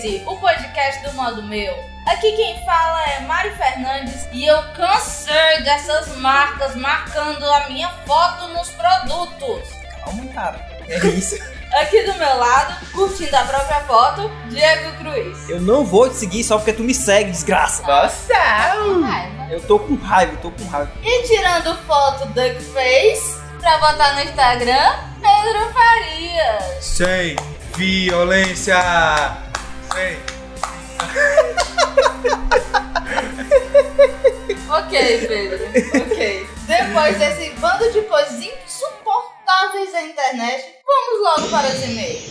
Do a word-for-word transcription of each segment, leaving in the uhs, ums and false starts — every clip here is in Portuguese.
quinze treze, o podcast do modo meu. Aqui quem fala é Mari Fernandes e eu cansei dessas marcas marcando a minha foto nos produtos. Calma, cara, é isso. Aqui do meu lado, curtindo a própria foto, Diego Cruz. Eu não vou te seguir só porque tu me segue, desgraça. Nossa, eu tô com raiva, eu tô com raiva. E tirando foto do que fez pra botar no Instagram, Pedro Farias. Sem violência. Sem. Ok, Pedro. Ok. Depois desse bando de coisas insuportáveis da internet, vamos logo para os e-mails.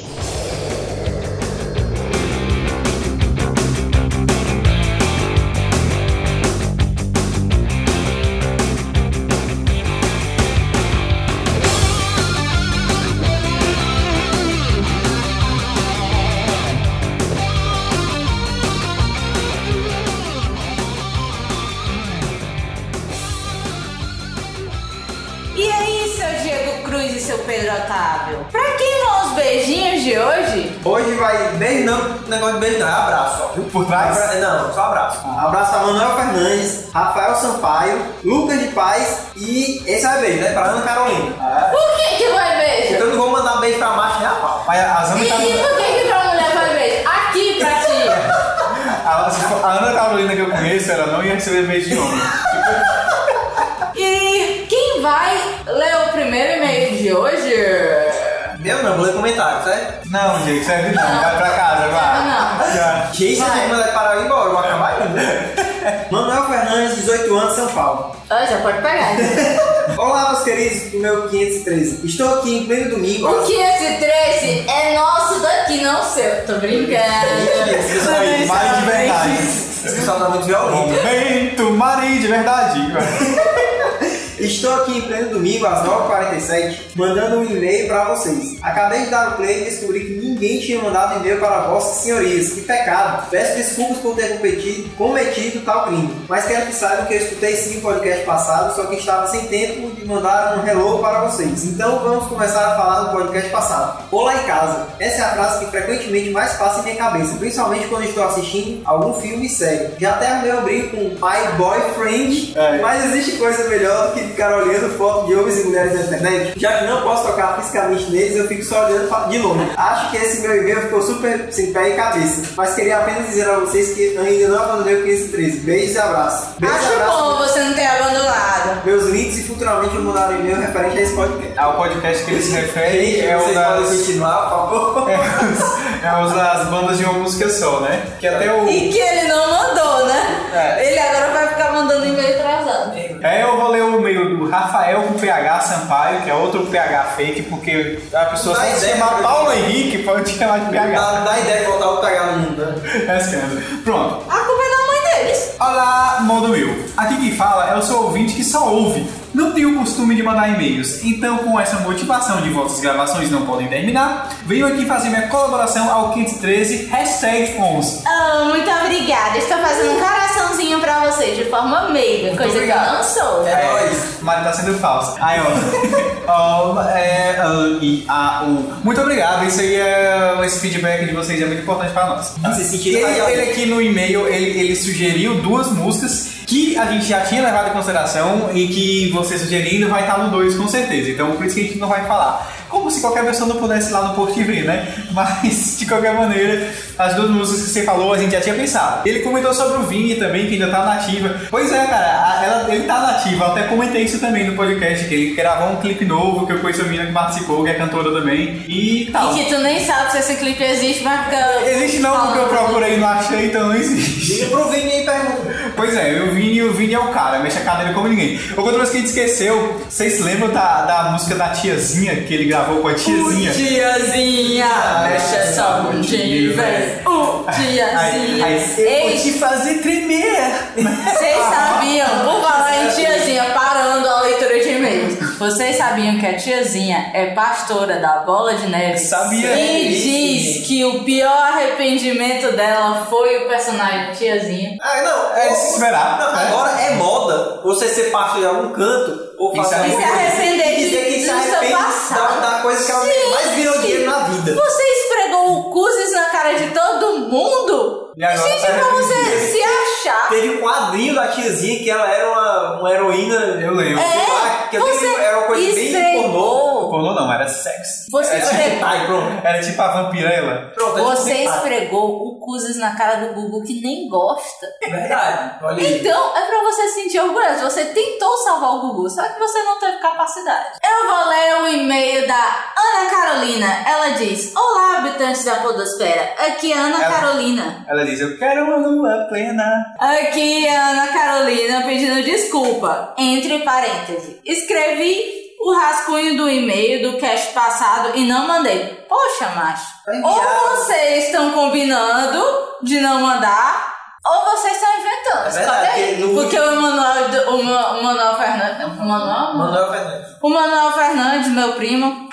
Pedro Otávio, pra quem não os beijinhos de hoje? Hoje vai beijo não, negócio de beijo não, é abraço, ó. Por trás? Abra... Não, só abraço. Ah. Abraço a Manoel Fernandes, Rafael Sampaio, Lucas de Paz e esse vai beijo, né? Pra Ana Carolina. Ah. Por que que vai beijo? Porque eu não vou mandar beijo pra Márcia, né? As Ana e tá e por que que pra mulher vai beijo? Aqui pra ti. a, a Ana Carolina que eu conheço, ela não ia receber beijo de homem. E quem vai ler o primeiro e-mail de hoje? Meu não, vou ler comentário, certo? Não, gente, serve não. Não. Vai pra casa, vai. Não, já. Gente, vai. Tem que mandar parar e ir embora, eu vou acabar ainda. Manoel Fernandes, dezoito anos, São Paulo. Ah, já pode pegar. Olá, meus queridos do meu quinhentos e treze. Estou aqui em pleno domingo. O quinhentos e treze é nosso daqui, não seu. Tô brincando. Esse pessoal aí, Mari de verdade. Esse pessoal tá muito violento. Momento, Mari de verdade. Estou aqui em pleno domingo, às nove e quarenta e sete, mandando um e-mail para vocês. Acabei de dar o play e descobri que ninguém tinha mandado e-mail para vossas senhorias. Que pecado! Peço desculpas por ter cometido, cometido tal crime. Mas quero que saibam que eu escutei sim o podcast passado, só que estava sem tempo de mandar um hello para vocês. Então vamos começar a falar do podcast passado. Olá em casa. Essa é a frase que frequentemente mais passa em minha cabeça, principalmente quando estou assistindo algum filme e série. Já até arrumei um brinco com My Boyfriend, é. Mas existe coisa melhor do que ficar olhando foto de homens e mulheres na internet, já que não posso tocar fisicamente neles, eu fico só olhando de longe. Acho que esse meu e-mail ficou super sem pé e cabeça, mas queria apenas dizer a vocês que ainda não abandonei o quinhentos e treze. Beijos e abraços. Acho bom você não ter abandonado. Meus links e futuramente eu mandarei o e-mail referente a esse podcast. Ah, o podcast que ele se refere gente, é o das... Vocês podem continuar, por favor? É o das bandas de uma música só, né? Que até o... E que ele não mandou, né? É. Ele agora vai ficar mandando e-mail atrasado. É, eu vou ler o e-mail do Rafael com P H Sampaio, que é outro P H fake, porque a pessoa só se chama Paulo Henrique pra eu te chamar de P H. Dá, dá ideia de botar o P H no mundo, né? É escândalo. Pronto. A culpa é da mãe deles. Olá, modo meu. Aqui quem fala é o seu ouvinte que só ouve. Não tenho o costume de mandar e-mails, então com essa motivação de vossas gravações não podem terminar, venho aqui fazer minha colaboração ao quinhentos e treze, hashtag onze. Oh, muito obrigada, estou fazendo um coraçãozinho pra vocês de forma meiga, coisa obrigado. Que eu não sou. É, é isso, Mari tá sendo falsa. Aí, ó. oh, é, uh, I, A, U. Muito obrigado, isso aí é, esse feedback de vocês é muito importante pra nós. Ele, ele aqui no e-mail, ele, ele sugeriu duas músicas que a gente já tinha levado em consideração e que você sugerindo vai estar no dois com certeza, então por isso que a gente não vai falar. Como se qualquer pessoa não pudesse ir lá no post e ver, né? Mas, de qualquer maneira, as duas músicas que você falou, a gente já tinha pensado. Ele comentou sobre o Vini também, que ainda tá nativa. Pois é, cara, ela, ele tá nativa. Eu até comentei isso também no podcast, que ele gravou um clipe novo, que eu conheço a Mina que participou, que é cantora também, e tal. E que tu nem sabe se esse clipe existe, mas fica... Existe não, porque eu procurei e não achei, então não existe. E pro Vini aí pergunta. Pois é, o Vini, o Vini é o cara, mexe a cara dele como ninguém. Outra coisa que a gente esqueceu, vocês se lembram da, da música da tiazinha, que ele gravou? Gravou com a tiazinha. O tiazinha, ah, mexe essa bundinha, velho. O tiazinha, ei, te fazer tremer. Vocês sabiam, vou falar em tiazinha, parando a leitura de e-mails. Vocês sabiam que a tiazinha é pastora da Bola de Neve? Sabia. E diz que o pior arrependimento dela foi o personagem tiazinha. Ah, não, é se esperar. Não, agora é moda você ser pastor de algum canto. Ou fazer e se arrepender de, dizer que se arrepende da, da coisa que ela sim, mais virou sim. Dinheiro na vida. Você esfregou o cuzes na cara de todo mundo. mundo? E agora gente, tá como você se achar? Teve um quadrinho da tiazinha que ela era uma, uma heroína, eu lembro. É, que eu você lembro, era uma coisa bem pornô. Pornô não, era sexo. Você era esfregou. Tipo, pronto. Era tipo a vampirela. Pronto, você esfregou o Cusas na cara do Gugu que nem gosta. Verdade. Olha aí. Então, é pra você sentir orgulhoso. Você tentou salvar o Gugu, só que você não teve capacidade. Eu vou ler o e-mail da Ana Carolina. Ela diz: olá, habitantes da podosfera. Aqui é Ana ela, Carolina. Ela diz: eu quero uma lua plena. Aqui é Ana Carolina pedindo desculpa. Entre parênteses. Escrevi o rascunho do e-mail do cast passado e não mandei. Poxa, macho. Ou vocês estão combinando de não mandar, ou vocês estão inventando. É verdade, no... Porque o Manoel, o Manoel Fernandes... O Manoel, Manoel Fernandes. O Manoel Fernandes, meu primo,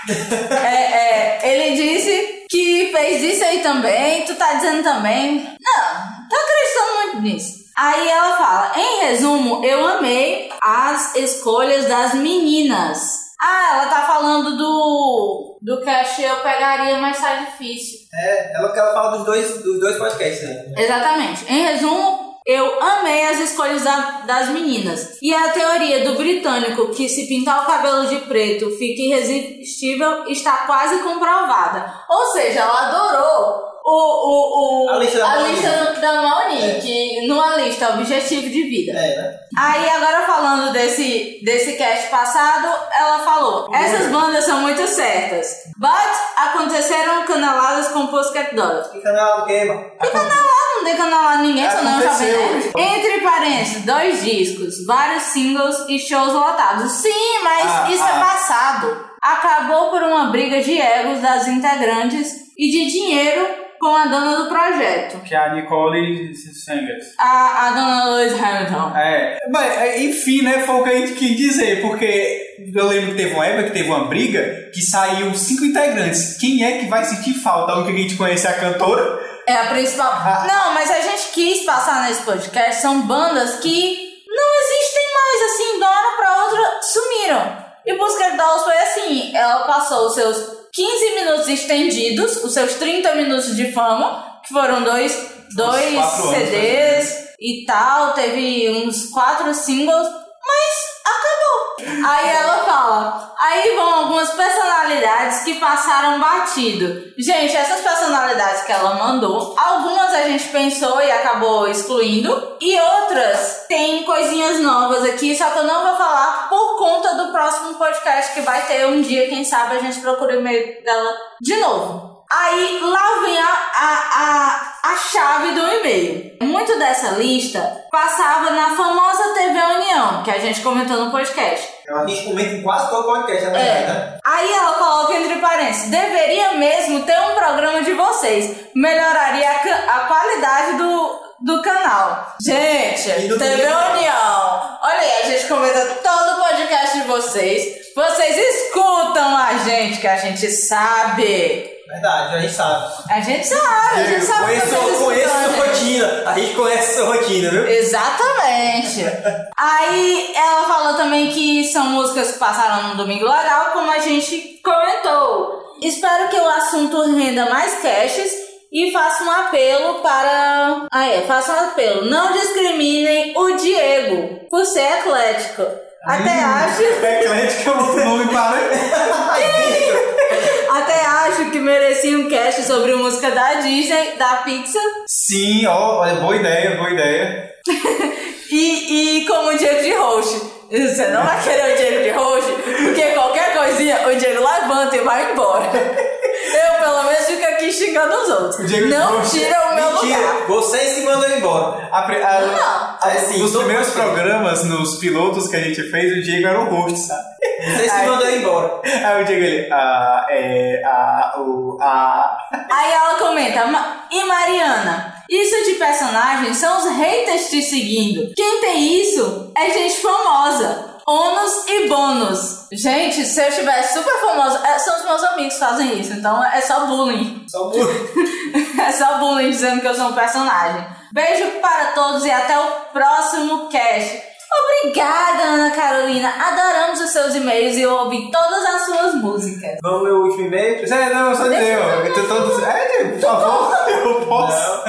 é, é, ele disse que fez isso aí também. Tu tá dizendo também? Não, tô acreditando muito nisso. Aí ela fala: em resumo, eu amei as escolhas das meninas. Ah, ela tá falando do do cast eu pegaria, mas tá difícil. É, ela que ela fala dos dois, dos dois podcasts, né? Exatamente. Em resumo, eu amei as escolhas da, das meninas. E a teoria do britânico que se pintar o cabelo de preto fica irresistível está quase comprovada. Ou seja, ela adorou. O, o, o, a lista da, a lista da Maoni, que é. Numa lista, objetivo de vida. É, né? Aí, agora falando desse, desse cast passado, ela falou: essas bandas são muito certas, but aconteceram caneladas com Busquedals. Que canelada o quê, mano? Que canelada? Não dei canelada ninguém, é, só não jovem nerd. Entre parênteses, dois discos, vários singles e shows lotados. Sim, mas ah, isso ah. é passado. Acabou por uma briga de egos das integrantes e de dinheiro com a dona do projeto, que é a Nicole Sengas. A, a dona Louise Hamilton. É. Mas, enfim, né? Foi o que a gente quis dizer, porque eu lembro que teve uma época que teve uma briga que saiu cinco integrantes. Quem é que vai sentir falta? A única que a gente conhece é a cantora. É a principal. Ah. Não, mas a gente quis passar nesse podcast. São bandas que não existem mais, assim, de uma hora pra outra sumiram. E Busquedals foi assim: ela passou os seus quinze minutos estendidos, os seus trinta minutos de fama, que foram dois, dois C Ds anos, e tal, teve uns quatro singles, mas acabou. Aí ela fala: aí vão algumas personalidades que passaram batido. Gente, essas personalidades que ela mandou, algumas a gente pensou e acabou excluindo, e outras tem coisinhas novas aqui, só que eu não vou falar por conta do próximo podcast que vai ter um dia, quem sabe a gente procura o e-mail dela de novo. Aí lá vem a, a, a, a chave do e-mail. Muito dessa lista passava na famosa T V União, que a gente comentou no podcast. A gente comenta em quase todo podcast, é verdade, né? Aí ela coloca entre parênteses: deveria mesmo ter um programa de vocês, melhoraria a, a qualidade do, do canal. Gente, T V União, olha aí, a gente comenta todo o podcast de vocês, vocês escutam a gente, que a gente sabe. Verdade, a gente sabe. A gente sabe, a gente sabe. Conheço, que conheço a sua rotina, a gente conhece a sua rotina, viu? Exatamente. Aí ela falou também que são músicas que passaram no Domingo Legal, como a gente comentou. Espero que o assunto renda mais caches. E faço um apelo para... Ah, é, faço um apelo. Não discriminem o Diego por ser eclético. Até hum, acho... Eclético é o nome para... Até acho que merecia um cast sobre música da Disney, da Pixar. Sim, ó, oh, boa ideia, boa ideia. e, e como o Diego de host. Você não vai querer o Diego de host, porque qualquer coisinha o Diego levanta e vai embora. Eu, pelo menos, fico aqui xingando os outros. Diego não tira o meu mentira, lugar. Vocês se mandam embora. A, a, não. A, assim, nos primeiros programas, nos pilotos que a gente fez, o Diego era o host, sabe? Vocês se mandam embora. Aí o Diego, ele... Ah, é... Ah, o... Ah... Aí ela comenta: e Mariana, isso de personagem são os haters te seguindo. Quem tem isso é gente famosa. Ônus e bônus. Gente, se eu estiver super famoso, é, são os meus amigos que fazem isso, então é só bullying. Só bullying. É só bullying dizendo que eu sou um personagem. Beijo para todos e até o próximo cast. Obrigada. Obrigada, Ana Carolina. Adoramos os seus e-mails e eu ouvi todas as suas músicas. Vamos ler o último e-mail? É, não, só deu. Eu tô todos. É, por favor, eu posso.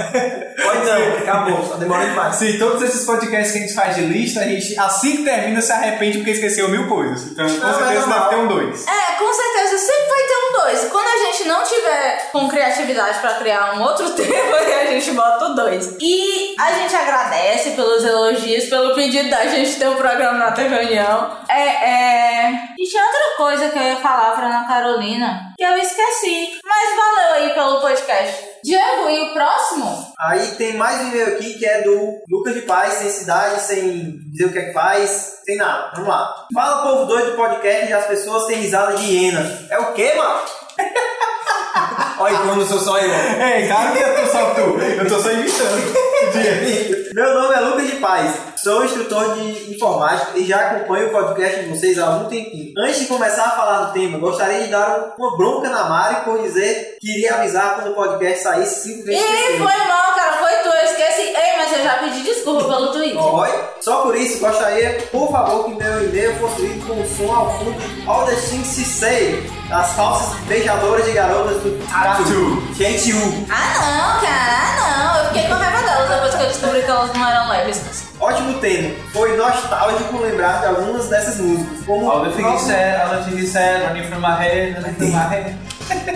Pode não, acabou, só demora demais. Sim, todos esses podcasts que a gente faz de lista, a gente assim que termina se arrepende porque esqueceu mil coisas. Então, com não, certeza deve ter um dois. É, com certeza sempre vai ter um dois. Quando a gente não tiver com criatividade pra criar um outro tema, a gente bota o dois. E a gente agradece pelos elogios, pelo pedido da gente ter um programa na T V União. É, é... E tinha outra coisa que eu ia falar pra Ana Carolina que eu esqueci. Mas valeu aí pelo podcast. Diego, e o próximo? Aí tem mais um e-mail aqui que é do Lucas de Paz, sem cidade, sem dizer o que é que faz, sem nada. Vamos lá. Fala, povo doido do podcast, e as pessoas têm risada de hiena. É o quê, mano? Olha, eu não sou só eu. Ei, cara, que eu tô só tu. Eu tô só imitando. Meu nome é Lucas de Paz, sou instrutor de informática e já acompanho o podcast de vocês há muito tempinho. Antes de começar a falar do tema, gostaria de dar uma bronca na Mari por dizer que iria avisar quando o podcast saísse cinco vezes. Ih, foi mal, cara, foi tu, eu esqueci. Ei, mas eu já pedi desculpa pelo Twitter. Oi? Só por isso, gostaria, por favor, que meu e-mail fosse lido com o som ao fundo de All the Things She Say, das falsas beijadoras de garotas do Tatu. Gente, U. Ah, não, cara, ah, não. Eu fiquei com raiva delas depois que eu descobri que elas não eram leves. Ótimo tema. Foi nostálgico lembrar de algumas dessas músicas. Como All the Things She Say, All the Things She Say, Mani Fernandes, Mani Fernandes.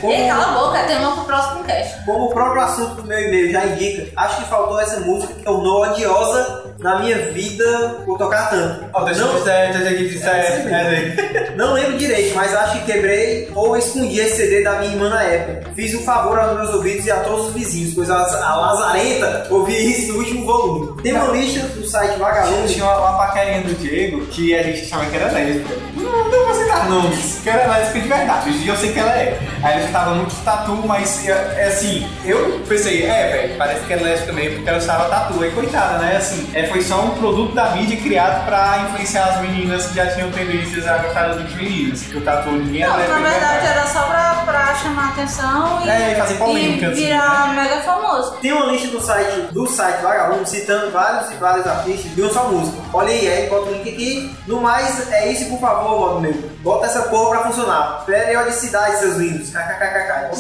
Como... Ei, cala a boca, tem uma pro próximo cast. Como o próprio assunto do meu e-mail já indica, acho que faltou essa música que tornou odiosa na minha vida por tocar tanto. Oh, não... certo, é não lembro direito, mas acho que quebrei ou escondi esse C D da minha irmã na época. Fiz um favor aos meus ouvidos e a todos os vizinhos, pois a, a lazarenta ouvi isso no último volume. Tem uma lista do site Vagalume. Tinha uma, uma paquerinha do Diego que a gente chama que era lésbica. Não, não vou citar nomes, que era lésbica de verdade. Hoje eu sei que ela é. Aí ela já tava muito tatu, mas assim, eu pensei, é, velho, parece que é lésbica mesmo, porque ela estava tatu. Aí, coitada, né? Assim, é, foi só um produto da mídia criado pra influenciar as meninas que já tinham tendências a gostar dos meninos, que o tatu ninguém era lésbica. Não, na verdade era só pra, pra chamar atenção e, é, e fazer polêmica, e virar assim, né? Mega famoso. Tem uma lista do site, do site Vagabundo citando vários e vários artistas de uma só música. Olha aí, aí bota o link aqui. No mais, é isso, por favor, modo meu. Bota essa porra pra funcionar. Periodicidade, seus lindos.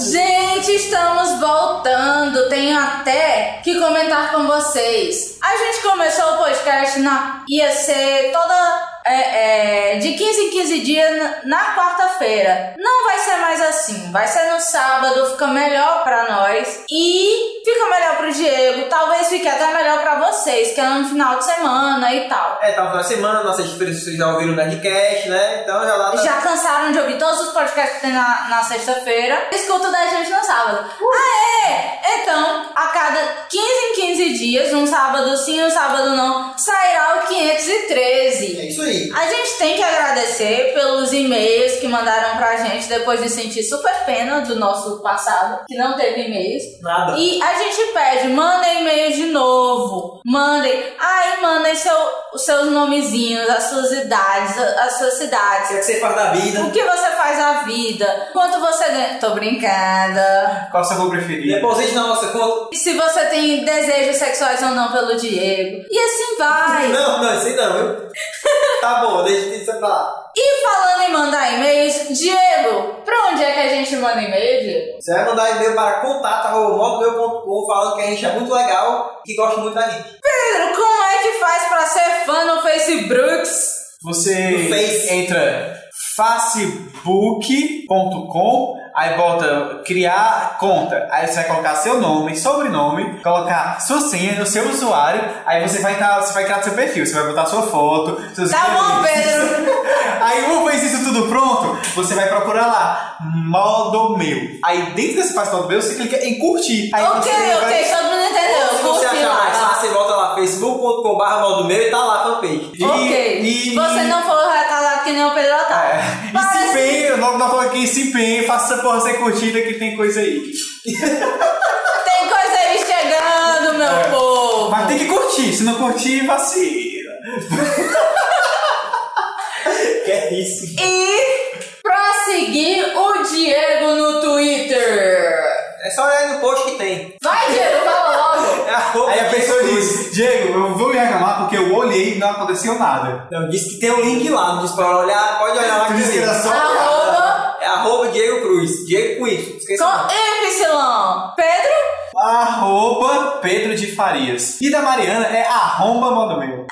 Gente, estamos voltando. Tenho até que comentar com vocês. A gente começou o podcast na... ia ser toda... É, é, de quinze em quinze dias na quarta-feira. Não vai ser mais assim, vai ser no sábado. Fica melhor pra nós e fica melhor pro Diego. Talvez fique até melhor pra vocês, que é no final de semana e tal. É, tá no final de semana, nossas diferenças, vocês já ouviram o Nerdcast, né? Então já lá tá... Já cansaram de ouvir todos os podcasts que tem na, na sexta-feira. Escuta da gente no sábado. uh. Aê! Então, a cada quinze em quinze dias, um sábado sim, um sábado não, sairá o quinhentos e treze. É isso aí. A gente tem que agradecer pelos e-mails que mandaram pra gente depois de sentir super pena do nosso passado, que não teve e-mails. Nada. E a gente pede, mandem e-mail de novo. Mandem. Aí mandem seu, os seus nomezinhos, as suas idades, as suas cidades. O que você faz da vida? O que você faz da vida? Quanto você ganha? Tô brincada. Qual você vai preferir? Deposite na nossa conta. E se você tem desejos sexuais ou não pelo Diego. E assim vai. Não, não, assim não, viu? Tá bom, deixa isso pra lá. E falando em mandar e-mails, Diego, pra onde é que a gente manda e-mail, Diego? Você vai mandar e-mail para contato arroba modo meu ponto com falando que a gente é muito legal e gosta muito da gente. Pedro, como é que faz pra ser fã no Facebook? Você entra facebook ponto com, aí bota criar conta, aí você vai colocar seu nome, sobrenome, colocar sua senha, o seu usuário, aí você vai tá, você vai criar seu perfil, você vai botar sua foto, seus... Tá bom, Pedro! Aí uma vez isso tudo pronto, você vai procurar lá, modo meu. Aí dentro desse passo modo meu, você clica em curtir. Aí ok, você ok, vai... todo mundo entendeu. Se você achar lá, mais fácil, você volta lá, facebook ponto com barra modo meu e tá lá a fanpage. Ok, e... você não falou já tá lá que nem o Pedro tá. É. E parece... se bem, eu não falo aqui, se bem, faça essa porra ser curtida que tem coisa aí. Tem coisa aí chegando, meu é. povo. Mas tem que curtir, se não curtir, vacila. Que é isso? E pra seguir o Diego no Twitter. É só olhar no post que tem. Vai, Diego, fala logo. É arroba pensou nisso. Diego, eu vou me reclamar porque eu olhei e não aconteceu nada. Não, disse que tem um link lá, não disse pra olhar, pode olhar lá. Diz que era só arroba... É arroba Diego Cruz, Diego com Y, esqueci. Com E, Picilão. Pedro? Arroba Pedro de Farias. E da Mariana é arromba Manoel.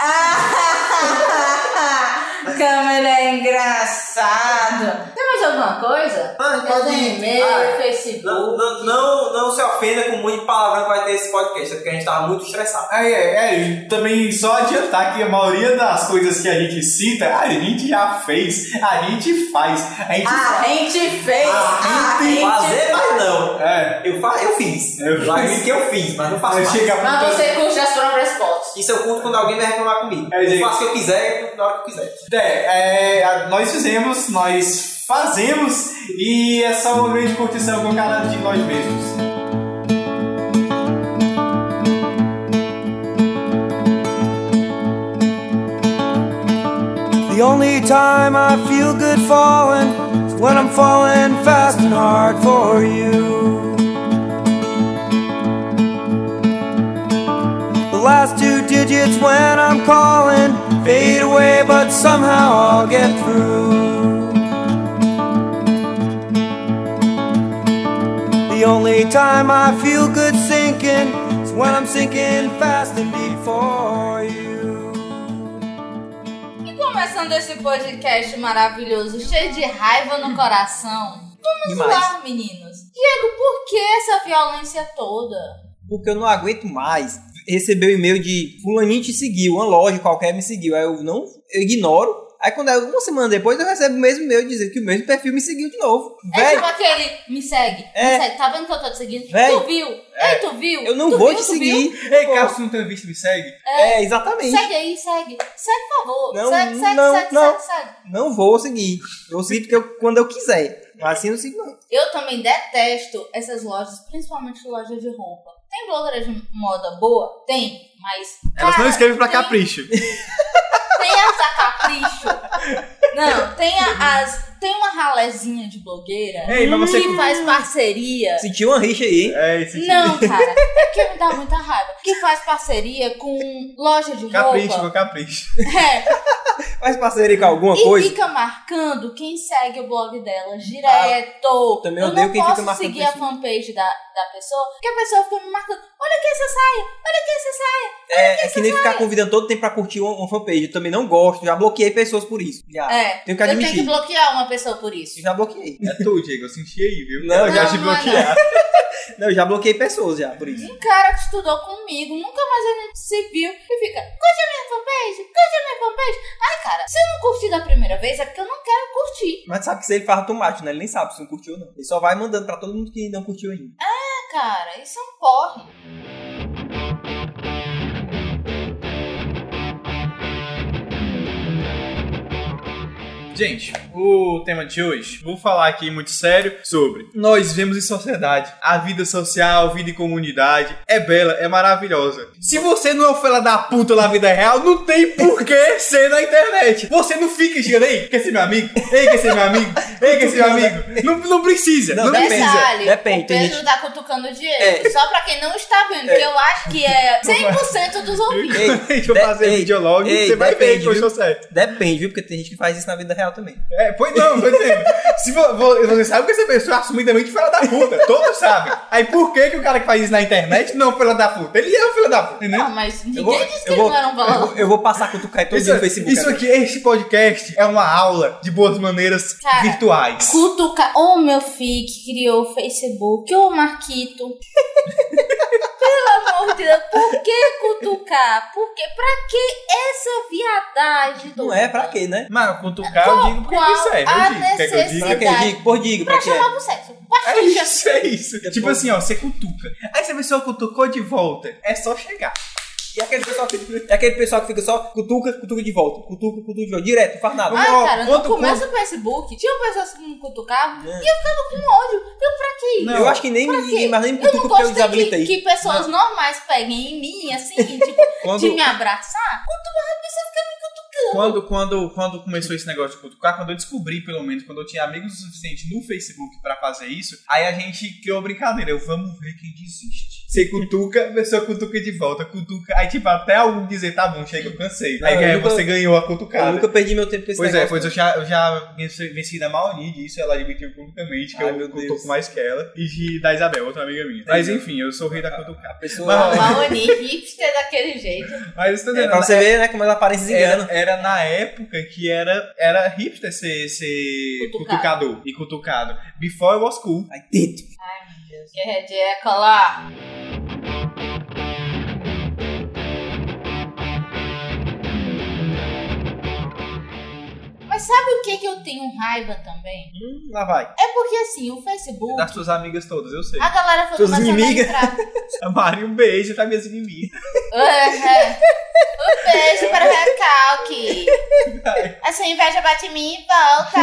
Câmera engraçado. Tem mais alguma coisa? Ah, eu tenho e-mail, ah, Facebook. Não, não, não, não se ofenda com muito palavrão que vai ter esse podcast, porque a gente tava muito estressado. É, é, é. Também só adiantar que a maioria das coisas que a gente cita, a gente já fez, a gente faz. A gente, a faz. gente fez. A a gente fazer, faz. mas não. É. Eu, fa- eu fiz. Eu fiz que eu fiz, mas não faço eu mais. Mas ah, você curte as próprias fotos. Isso eu curto quando alguém vai reclamar comigo. É, eu gente. faço o que eu quiser na hora que eu quiser. É, é, nós fizemos, nós fazemos e é só uma grande curtição com o canal de nós mesmos. The only time I feel good falling is when I'm falling fast and hard for you. The last two digits when I'm calling fade away, but somehow I'll get through. The only time I feel good sinking is when I'm sinking fast and deep for you. E começando esse podcast maravilhoso, cheio de raiva no coração, vamos Demais. lá, meninos. Diego, por que essa violência toda? Porque eu não aguento mais. Recebeu e-mail de fulaninho te seguiu, uma loja qualquer me seguiu, aí eu não, eu ignoro, aí quando é uma semana depois eu recebo o mesmo e-mail dizendo que o mesmo perfil me seguiu de novo. É véio. Tipo aquele, me segue, é. me segue, tá vendo que eu tô te seguindo? Véio. Tu viu? É. Ei, tu viu? Eu não tu vou viu, te seguir. Viu? Ei, Carlos, tu não tem visto, me segue? É. é, exatamente. Segue aí, segue, segue por favor, não, segue, segue, não, segue, não, segue, segue, segue. Não vou seguir, eu vou seguir porque eu, quando eu quiser, mas assim eu não sigo não. Eu também detesto essas lojas, principalmente lojas de roupa. Tem blogueiras de moda boa? Tem, mas... Elas cara, não escrevem pra tem, capricho. Tem as a capricho. Não, tem a, as... Tem uma ralezinha de blogueira Ei, mas você que faz parceria... Sentiu uma rixa aí, hein? É, senti. Não, cara. É que me dá muita raiva. Que faz parceria com loja de capricho, roupa. Capricho, com capricho. É. Faz parceria com alguma e coisa. E fica marcando quem segue o blog dela direto. Ah, também eu odeio quem fica marcando. Eu não posso seguir a fanpage da, da pessoa, porque a pessoa fica me marcando. Olha que essa saia, olha que essa saia. É, é que essa nem saia. Ficar convidando todo tempo pra curtir uma, uma fanpage. Eu também não gosto, já bloqueei pessoas por isso. Já. É, tenho que admitir. Eu tenho que bloquear uma pessoa por isso. Eu já bloqueei. É tu, Diego, eu senti aí, viu? Não, eu já não, te bloqueei. Não, eu já bloqueei pessoas já, por isso. Um cara que estudou comigo, nunca mais a gente se viu e fica, curte a minha fanpage, curte a minha fanpage. Ai, cara, se eu não curti da primeira vez é porque eu não quero curtir. Mas sabe que se ele faz automático, né? Ele nem sabe se não curtiu ou não. Ele só vai mandando pra todo mundo que não curtiu ainda. Ah, cara, isso é um porre. Gente, o tema de hoje, vou falar aqui muito sério sobre nós vivemos em sociedade, a vida social, a vida em comunidade, é bela, é maravilhosa. Se você não é o fela da puta na vida real, não tem por que ser na internet. Você não fica enxergando, ei, quer ser meu amigo? Ei, quer ser meu amigo? Ei, quer ser meu amigo? Não, não precisa, não, não precisa. Detalhe, Depende, o Pedro tá cutucando o Diego, é. Só pra quem não está vendo, é. Que eu acho que é cem por cento dos ouvintes. Ei, deixa eu de- fazer ei, videolog e você vai ver que eu estou certo. Depende, viu, porque tem gente que faz isso na vida real também. É, pois não, pois é. Se vo, vo, você sabe que essa pessoa é assumidamente fela da puta, todos sabem. Aí por que que o cara que faz isso na internet não é um fela da puta? Ele é um fela da puta, né? Não, mas ninguém vou, disse que ele não era um fela da puta. Eu vou passar a cutucar todo dia no Facebook. Isso aqui, este podcast é uma aula de boas maneiras cara, virtuais. Cutucar, ô oh, meu filho que criou o Facebook, ô oh, Marquito. Pelo amor de Deus, por que cutucar? Por que? Pra que essa viadagem? Não é, pra que, né? Mas cutucar eu digo porque que serve. Quer que eu diga? Pra que eu digo? Por digo, pra, pra que chamar pro sexo. É isso, é isso. Tipo Depois. assim, ó, você cutuca. Aí se a pessoa cutucou de volta, é só chegar. E aquele pessoal que, é aquele pessoal que fica só cutuca, cutuca de volta, cutuca, cutuca de volta, direto, não faz nada. Ah, ó, cara, quanto, no começo do Facebook, tinha uma pessoa que me cutucava é. E eu ficava com ódio. Eu, pra quê? Não, eu acho que nem me, nem me cutuca porque eu desabilitei. Que, que pessoas não. normais peguem em mim, assim, tipo, Quando... de me abraçar. Quanto mais pessoa fica me cutucando. Quando, quando, quando começou esse negócio de cutucar, quando eu descobri, pelo menos, quando eu tinha amigos o suficiente no Facebook pra fazer isso, aí a gente criou brincadeira. Eu, vamos ver quem desiste. Você cutuca, a pessoa cutuca de volta, cutuca. Aí, tipo, até alguém dizer, tá bom, chega, eu cansei. Aí, eu aí nunca, você ganhou a cutucada. Eu nunca perdi meu tempo com esse pois negócio. Pois é, pois eu já, eu já venci da Maoni disso, ela admitiu publicamente que ai, eu cutuco Deus. Mais que ela. E de, da Isabel, outra amiga minha. Mas, enfim, eu sou o rei da cutucada. A pessoa... Mas, Maoni, hipster daquele jeito. Mas isso era, pra você ver, né, como ela aparece engano. Era, era na época que era, era hipster ser, ser cutucado. Cutucador e cutucado. Before it was cool. Aí dentro. Ai, meu Deus. Que redeca lá. Sabe o que que eu tenho raiva também? Hum, lá vai. É porque assim, o Facebook... Das suas amigas todas, eu sei. A galera foi suas começando inimigas. A entrar. A Mari, um beijo para minhas inimigas. Um beijo para o recalque. A sua inveja bate em mim e volta.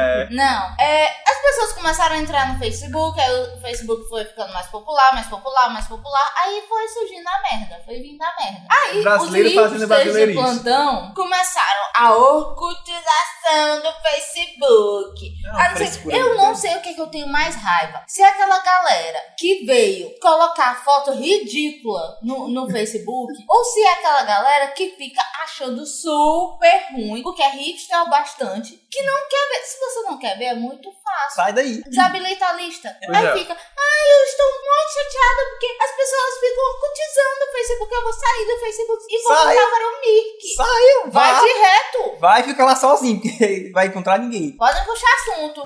É. Não. É, as pessoas começaram a entrar no Facebook, aí o Facebook foi ficando mais popular, mais popular, mais popular. Aí foi surgindo a merda, foi vindo a merda. Aí brasileiro os hipsters de plantão começaram a orcutizar do Facebook. Não, ah, não sei, eu não sei o que, que eu tenho mais raiva. Se é aquela galera que veio colocar foto ridícula no, no Facebook, ou se é aquela galera que fica achando super ruim, porque é hipster o bastante, que não quer ver. Se você não quer ver, é muito fácil. Sai daí. Desabilita a lista. É. Aí fica, ai, ah, eu estou muito chateada porque as pessoas ficam orcutizando o Facebook, eu vou sair do Facebook e vou voltar para o Mickey. Saiu, vai. Vai direto. Vai ficar lá sozinho. Vai encontrar ninguém. Pode puxar assunto.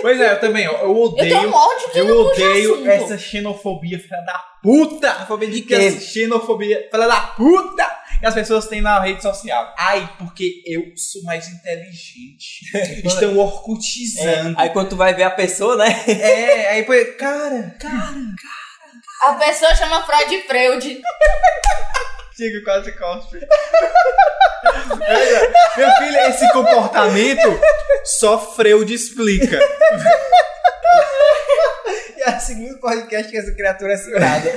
Pois é, eu também. Eu odeio. Eu tenho um ódio que eu não odeio assunto. Essa xenofobia, filha da puta. Xenofobia de quê? Xenofobia, filha da puta. Que as pessoas têm na rede social. Ai, porque eu sou mais inteligente. Estão orcutizando. É, aí quando tu vai ver a pessoa, né? É, aí foi. Cara, cara, cara, cara. A pessoa chama Freud de Freud. Diego quase cospe. Meu filho, esse comportamento só Freud explica. E é o segundo podcast que essa criatura é segurada.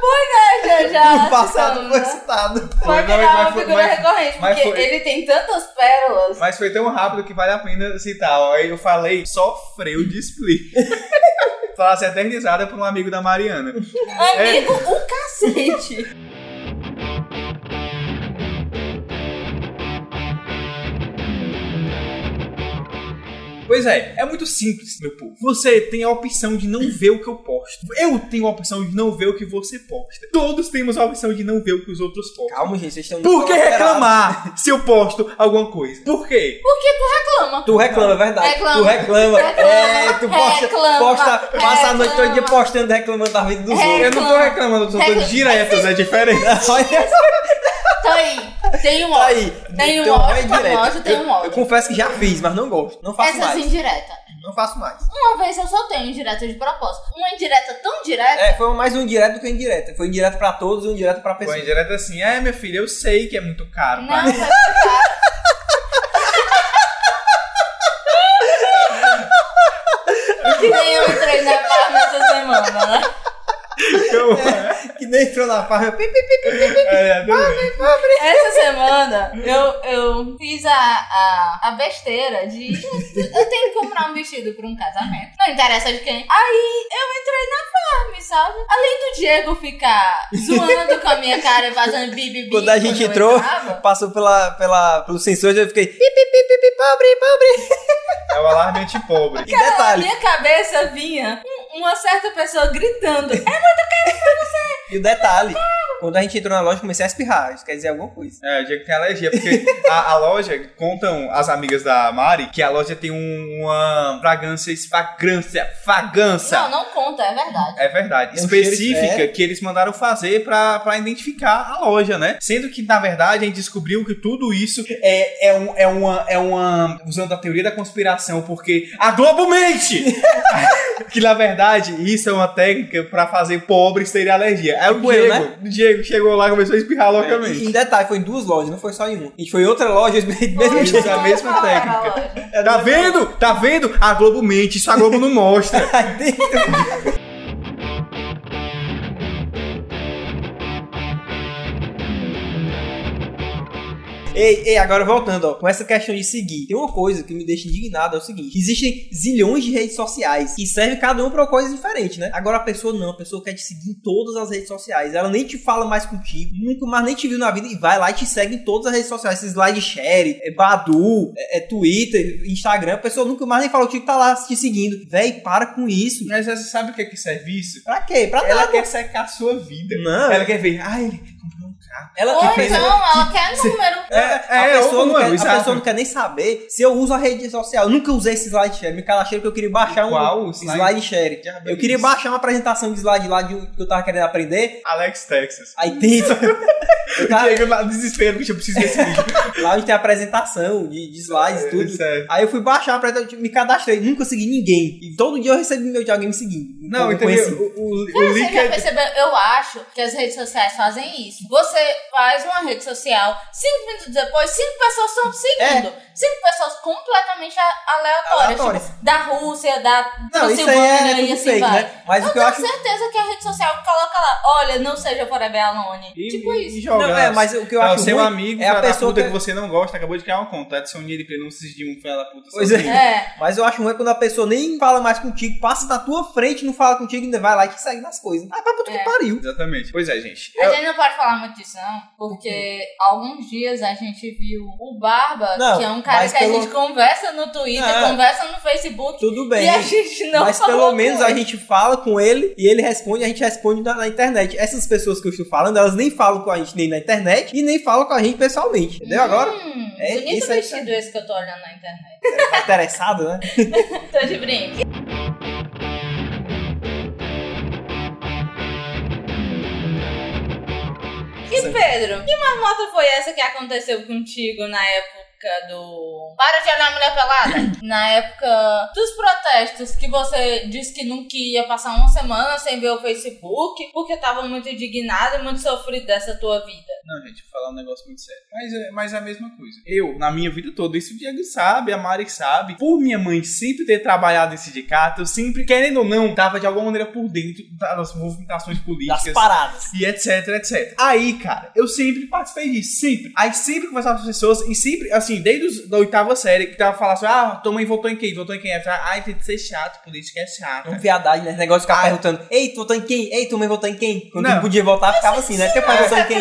Foi, né, já, já. No passado não, foi citado. Foi uma figura recorrente, porque foi, ele tem tantas pérolas. Mas foi tão rápido que vale a pena citar. Ó. Eu falei, só Freud explica. Falasse eternizada por um amigo da Mariana. Amigo, é... um cacete. Pois é, é muito simples, meu povo. Você tem a opção de não ver o que eu posto. Eu tenho a opção de não ver o que você posta. Todos temos a opção de não ver o que os outros postam. Calma, gente, vocês estão... Por que reclamar se eu posto alguma coisa? Por quê? Porque tu reclama. Tu reclama, é verdade. Reclama. Tu reclama. Reclama. É, tu posta, reclama. Posta, passa reclama. A noite todo dia postando, reclamando da vida dos reclama. Outros. Eu não tô reclamando, eu tô reclama. Diretas, é diferente. Tá aí. Tem um ódio. Tem um ódio, tem um ódio, tem um ódio. Eu confesso que já fiz, mas não gosto. Não faço Essa mais. Essa é indireta. Não faço mais. Uma vez eu só tenho indireta de propósito. Uma indireta tão direta... É, foi mais um indireto do que um indireta. Foi indireto pra todos e um indireto pra pessoa. Foi indireta assim, é, meu filho, eu sei que é muito caro. Não, mas... é muito caro. Que nem eu entrei na farma essa semana, né? Então, é, que nem entrou na farra. É, pobre, pobre. Essa semana eu, eu fiz a, a, a besteira de eu tenho que comprar um vestido pra um casamento. Não interessa de quem. Aí eu entrei na farm, sabe? Além do Diego ficar zoando com a minha cara e fazendo bibibi. Quando a gente quando entrou, entrava, passou pela, pela, pelo sensor e eu fiquei pipipipipi, pobre, pobre. É o alarme antipobre. E cara, detalhe. Na minha cabeça vinha uma certa pessoa gritando. É muito caro pra você! E o detalhe, quando a gente entrou na loja, comecei a espirrar. Isso quer dizer alguma coisa. É, eu digo que tem alergia, porque a, a loja, contam as amigas da Mari, que a loja tem um, uma fragrância, fragrância, fragrância. Não, não conta, é verdade. É verdade. Tem específica um que eles mandaram fazer pra, pra identificar a loja, né? Sendo que, na verdade, a gente descobriu que tudo isso é, é, um, é, uma, é uma... usando a teoria da conspiração, porque a Globo mente! Que, na verdade, isso é uma técnica pra fazer pobres terem alergia. Aí o Diego, né? Diego chegou lá e começou a espirrar loucamente. Em detalhe, foi em duas lojas, não foi só em uma. A gente foi em outra loja, mesmo a mesma técnica. Tá vendo? Tá vendo? A Globo mente, isso a Globo não mostra. Ei, ei, agora voltando, ó, com essa questão de seguir, tem uma coisa que me deixa indignado, é o seguinte: existem zilhões de redes sociais que servem cada uma pra uma coisa diferente, né? Agora a pessoa não, a pessoa quer te seguir em todas as redes sociais, ela nem te fala mais contigo, nunca mais nem te viu na vida, e vai lá e te segue em todas as redes sociais, esses Slideshare, é Badu, é, é Twitter, Instagram, a pessoa nunca mais nem fala contigo, tá lá te seguindo. Véi, para com isso. Mas você sabe o que é que serve isso? Pra quê? Pra nada. Ela quer secar a sua vida. Não. Ela quer ver, ai, ele comprou um carro. Ela Ou que então, pensa, ela que, quer se... número. É, é, a, é, pessoa, não quer, a pessoa não quer nem saber se eu uso a rede social. Eu nunca usei esse Slideshare. Me calacheiro que eu queria baixar um Qual? Slideshare. Eu queria baixar uma apresentação de slide lá de, que eu tava querendo aprender. Alex Texas. Aí tem... Eu tava... Chega lá no desespero, bicho, eu preciso desse vídeo. Lá onde tem apresentação de, de slides e é, tudo. Sério. Aí eu fui baixar a apresentação, me cadastrei, nunca segui ninguém. E todo dia eu recebi meu de alguém me seguindo. Não, entendeu? O, o, o link é... percebeu? Eu acho que as redes sociais fazem isso. Você faz uma rede social, cinco minutos depois, cinco pessoas estão seguindo. É. Cinco pessoas completamente aleatórias. aleatórias. Tipo, da Rússia, da Transilvânia é, é e assim fake, vai. Né? Mas eu o que tenho eu acho... certeza que a rede social coloca lá, olha, não seja forever alone. E, tipo e, isso. Não, é, mas o que eu não, acho seu amigo, é a pessoa que... que você não gosta, acabou de criar uma conta, adicionei ele pra ele não se sentir um fela puta. Pois é. é. Mas eu acho ruim quando a pessoa nem fala mais contigo, passa na tua frente, não fala contigo, ainda vai lá e te segue nas coisas. Ah, pra puta é. que pariu. Exatamente. Pois é, gente. Mas eu... a gente não pode falar muito disso, não, porque uhum. alguns dias a gente viu o Barba, não, que é um cara que a pelo... gente conversa no Twitter, ah, conversa no Facebook. Tudo bem. E a gente não Mas pelo menos ele. a gente fala com ele e ele responde, a gente responde na, na internet. Essas pessoas que eu estou falando, elas nem falam com a gente nem na internet e nem fala com a gente pessoalmente, entendeu? Hum, agora é bonito isso vestido é... esse que eu tô olhando na internet. É, tá interessado, né? Tô de brinque. E Pedro, que marmota foi essa que aconteceu contigo na época do... Para de olhar a mulher pelada! Na época dos protestos, que você disse que nunca ia passar uma semana sem ver o Facebook, porque tava muito indignado e muito sofrido dessa tua vida. Não, gente, vou falar um negócio muito sério. Mas, mas é a mesma coisa. Eu, na minha vida toda, isso o Diego sabe, a Mari sabe. Por minha mãe sempre ter trabalhado em sindicato, eu sempre, querendo ou não, tava de alguma maneira por dentro das movimentações políticas. Das paradas. E etc, et cetera. Aí, cara, eu sempre participei disso, sempre. Aí sempre conversava com as pessoas e sempre... Assim, desde os, da oitava série, que tava falando assim, ah, tua mãe votou em quem? Votou em quem? Aí, ai, tem que ser chato, política é chata. É uma viadagem, né? Esse negócio de ficar perguntando, ei, tu votou em quem? Ei, tua mãe votou em quem? Quando não podia votar, ficava assim, assim, né? Teu pai votou em quem?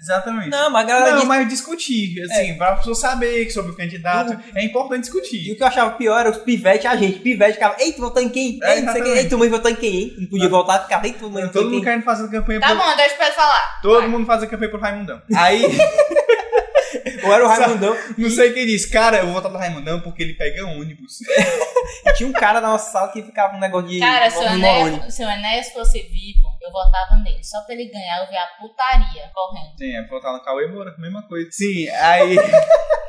Exatamente. Não, mas a galera... Não, diz... mas discutir, assim, é. pra pessoa saber sobre o candidato, uhum. é importante discutir. E o que eu achava pior era os pivetes, a gente, pivete, ficava, ei, tu votou em quem? É, ei, não sei quem. Ei, tua mãe votou em quem, hein? Não podia votar, ficava, ei, tua mãe votou em quem? Todo mundo querendo fazer campanha por... Tá bom, deixa o Pedro falar. Todo mundo fazendo campanha pro Raimundão. Aí... Ou era o Raimundão. Não e... sei quem disse, cara, eu vou votar no Raimundão porque ele pega ônibus. E tinha um cara na nossa sala que ficava com um negócio de... Cara, se o Enéas fosse vivo, eu votava nele. Só pra ele ganhar, eu via a putaria correndo. Sim, eu votava no Cauê Moura, mesma coisa. Sim, aí...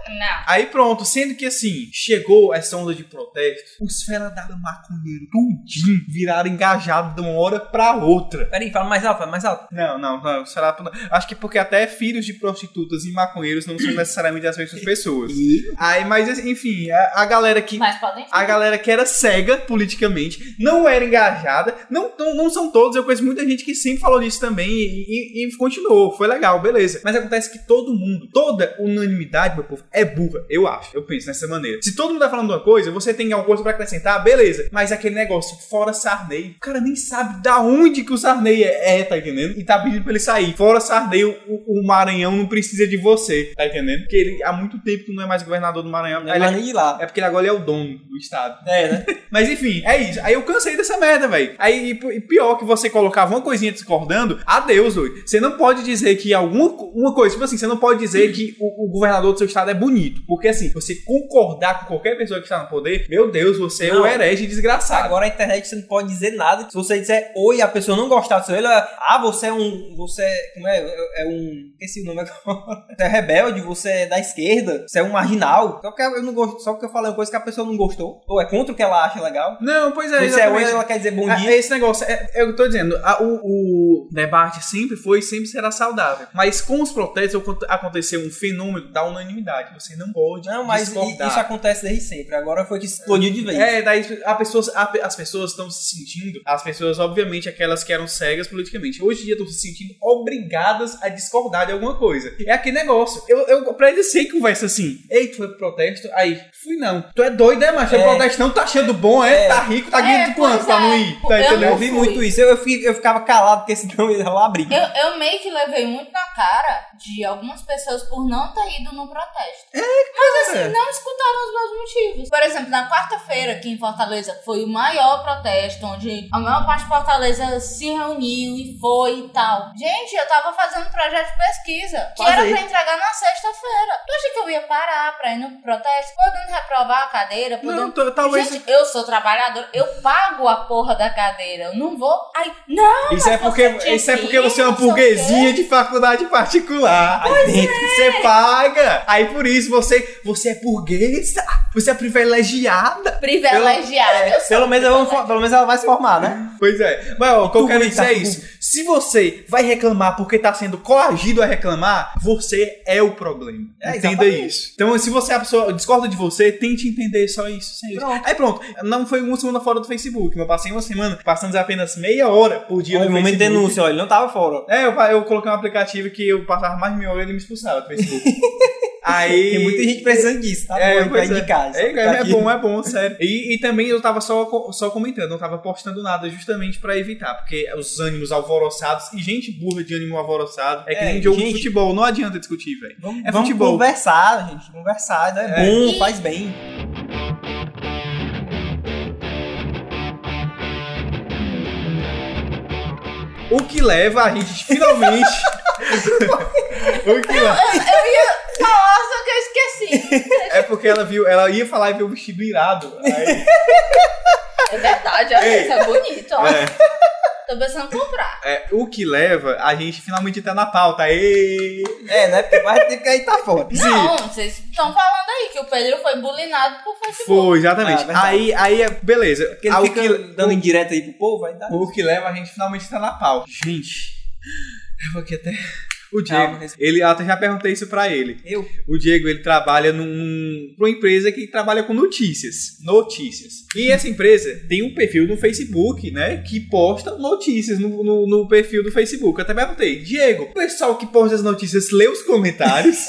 Não. Aí pronto, sendo que assim, chegou essa onda de protesto, os fera da maconheiro tudinho viraram engajados de uma hora pra outra. Peraí, fala mais alto, fala mais alto. Não, não, não, os fera... Acho que porque até filhos de prostitutas e maconheiros não são necessariamente as mesmas pessoas. Aí, mas enfim, a, a galera que... Mas podem a galera que era cega politicamente, não era engajada, não, não, não são todos, eu conheço muita gente que sempre falou disso também e, e, e continuou, foi legal, beleza. Mas acontece que todo mundo, toda unanimidade, meu povo, é burra, eu acho. Eu penso dessa maneira. Se todo mundo tá falando uma coisa, você tem alguma coisa pra acrescentar, beleza. Mas aquele negócio, fora Sarney, o cara nem sabe da onde que o Sarney é, é, tá entendendo? E tá pedindo pra ele sair. Fora Sarney, o, o Maranhão não precisa de você, tá entendendo? Porque ele há muito tempo que não é mais governador do Maranhão. Não é mais nem lá. É porque ele agora ele é o dono do estado. É, né? Mas enfim, é isso. Aí eu cansei dessa merda, velho. Aí e pior que você colocava uma coisinha discordando, adeus, doido. Você não pode dizer que alguma uma coisa, tipo assim, você não pode dizer que o, o governador do seu estado é burro. Bonito, porque assim, você concordar com qualquer pessoa que está no poder, meu Deus, você não é um herege desgraçado. Agora a internet você não pode dizer nada. Se você disser oi, a pessoa não gostar do seu olho, ah, você é um, você como é, é um, esqueci o nome agora, você é rebelde, você é da esquerda, você é um marginal, só porque eu não gosto, só porque eu falei uma coisa que a pessoa não gostou, ou é contra o que ela acha, acha legal. Não, pois é. Isso é hoje, ela quer dizer bom dia. É esse negócio. É, eu tô dizendo, a, o, o debate sempre foi e sempre será saudável. Mas com os protestos aconteceu um fenômeno da unanimidade. Você não pode Não, mas discordar. Isso acontece desde sempre. Agora foi que explodiu de vez. É, daí a pessoas, a, as pessoas estão se sentindo, as pessoas, obviamente, aquelas que eram cegas politicamente. Hoje em dia estão se sentindo obrigadas a discordar de alguma coisa. É aquele negócio. Eu, eu predecei conversa assim. Ei, tu foi pro protesto? Aí, fui não. Tu é doido, é, macho? É. Protesto não, tá achando bom, é? é? Tá rico, tá ganhando é, quanto é. pra não ir? Tá, eu não vi muito isso. Eu, eu, eu ficava calado, porque senão ia lá briga. Eu, eu meio que levei muito na cara de algumas pessoas por não ter ido no protesto. É, mas assim, não escutaram os meus motivos. Por exemplo, na quarta-feira aqui em Fortaleza foi o maior protesto, onde a maior parte de Fortaleza se reuniu e foi e tal. Gente, eu tava fazendo um projeto de pesquisa, que Faz era aí. pra entregar na sexta-feira. Tu acha que eu ia parar pra ir no protesto? Podendo reprovar a cadeira? Podendo... Não, tô, talvez... Gente, eu sou trabalhador, eu pago a porra da cadeira, eu não vou... Ai, não! Isso, é porque, isso é porque você é uma burguesinha de faculdade particular. Pois aí dentro é. Você paga. Aí por isso você, você é burguesa. Você é privilegiada. Privilegiada. Pelo, é, pelo, menos ela vai, pelo menos ela vai se formar, né? Pois é. Mas ó, o que eu quero dizer é isso. Se você vai reclamar porque tá sendo coagido a reclamar, você é o problema. É, Entenda exatamente. isso. Então, se você a pessoa discorda de você, tente entender só isso. Sem pronto. isso. Aí pronto. Não foi uma semana fora do Facebook. Eu passei uma semana passando apenas meia hora por dia. Olha, no momento de denúncia, olha, ele não tava fora. É, eu, eu coloquei um aplicativo que eu passava mais de meia hora e ele me expulsava do Facebook. Aí... Tem muita gente precisando disso, tá? É, bom, é, de casa, é, é bom, é bom, sério. E, e também eu tava só, só comentando, não tava postando nada justamente pra evitar, porque os ânimos alvoroçados e gente burra de ânimo alvoroçado é que nem é, jogo gente... de futebol, não adianta discutir, velho. Vamos, é vamos conversar, gente, conversar, né? É bom, e... faz bem. O que leva a gente finalmente... o que leva... Eu, eu, eu ia... falar, só que eu esqueci. É porque ela viu, ela ia falar e viu o vestido irado. Aí... É verdade, olha, isso é bonito, ó. É. Tô pensando em comprar. É, o que leva a gente finalmente tá na pauta. Ei. É, né? Porque mais tempo que aí tá fora. Não, Sim. vocês estão falando aí que o Pedro foi bulinado por Facebook. Foi, exatamente. Ah, aí, aí, beleza. Porque ele ah, fica que... dando indireta aí pro povo, aí dá. O que leva a gente finalmente tá na pauta. Gente, eu vou aqui até... O Diego, ele, eu até já perguntei isso pra ele. Eu? O Diego, ele trabalha num, numa empresa que trabalha com notícias. Notícias. E essa empresa tem um perfil no Facebook, né? Que posta notícias no, no, no perfil do Facebook. Eu até perguntei, Diego, o pessoal que posta as notícias lê os comentários?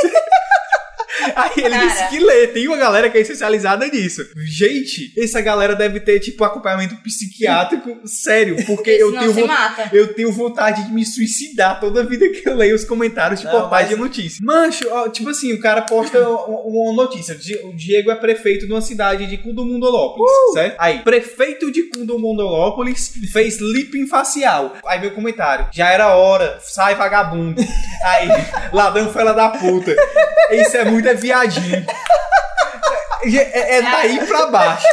Aí ele Cara. disse que lê, tem uma galera que é especializada nisso. Gente, essa galera deve ter, tipo, acompanhamento psiquiátrico sério, porque eu tenho, vo- eu tenho vontade de me suicidar toda a vida que eu leio os comentários de não, portais mas... de notícia. Mancho, ó, tipo assim, o cara posta uma notícia. O Diego é prefeito de uma cidade de Cundomundolópolis, uh! certo? Aí, prefeito de Cundomundolópolis fez liping facial. Aí meu comentário, já era hora, sai vagabundo. Aí, ladrão fela da puta. Isso é muito é viadinho. É, é daí pra baixo.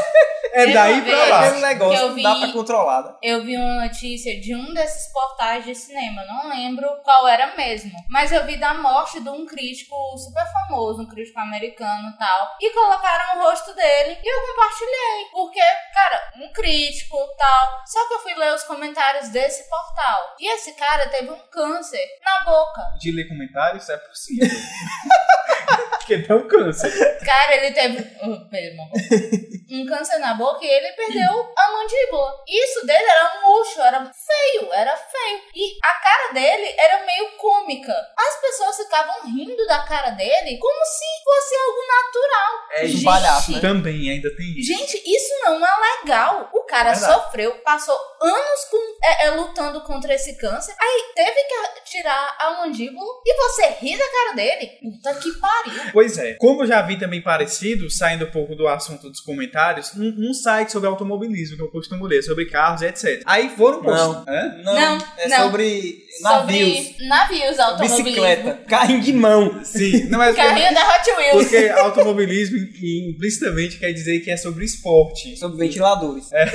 É daí pra baixo. É um negócio que dá pra controlar. Eu vi uma notícia de um desses portais de cinema, não lembro qual era mesmo, mas eu vi da morte de um crítico super famoso, um crítico americano e tal, e colocaram o rosto dele e eu compartilhei, porque, cara, um crítico e tal, só que eu fui ler os comentários desse portal, e esse cara teve um câncer na boca. De ler comentários é possível. Porque dá um câncer. Cara, ele teve uh, Pedro, um câncer na boca e ele perdeu a mandíbula. Isso dele era murcho, era feio, era feio. E a cara dele era meio cômica. As pessoas ficavam rindo da cara dele como se fosse algo natural. É, gente, palhaço, né? Também ainda tem isso. Gente, isso não é legal. O cara é sofreu, passou anos com, é, é, lutando contra esse câncer. Aí teve que tirar a mandíbula e você ri da cara dele. Puta que pariu. Pois é, como eu já vi também parecido, saindo um pouco do assunto dos comentários, um, um site sobre automobilismo que eu costumo ler, sobre carros e etcétera. Aí foram postos. Não, Hã? não, não. É não. sobre navios. Sobre navios, automobilismo. Bicicleta, carrinho de mão. Sim. Não, mas carrinho porque, da Hot Wheels. Porque automobilismo implicitamente quer dizer que é sobre esporte. Sobre ventiladores. É.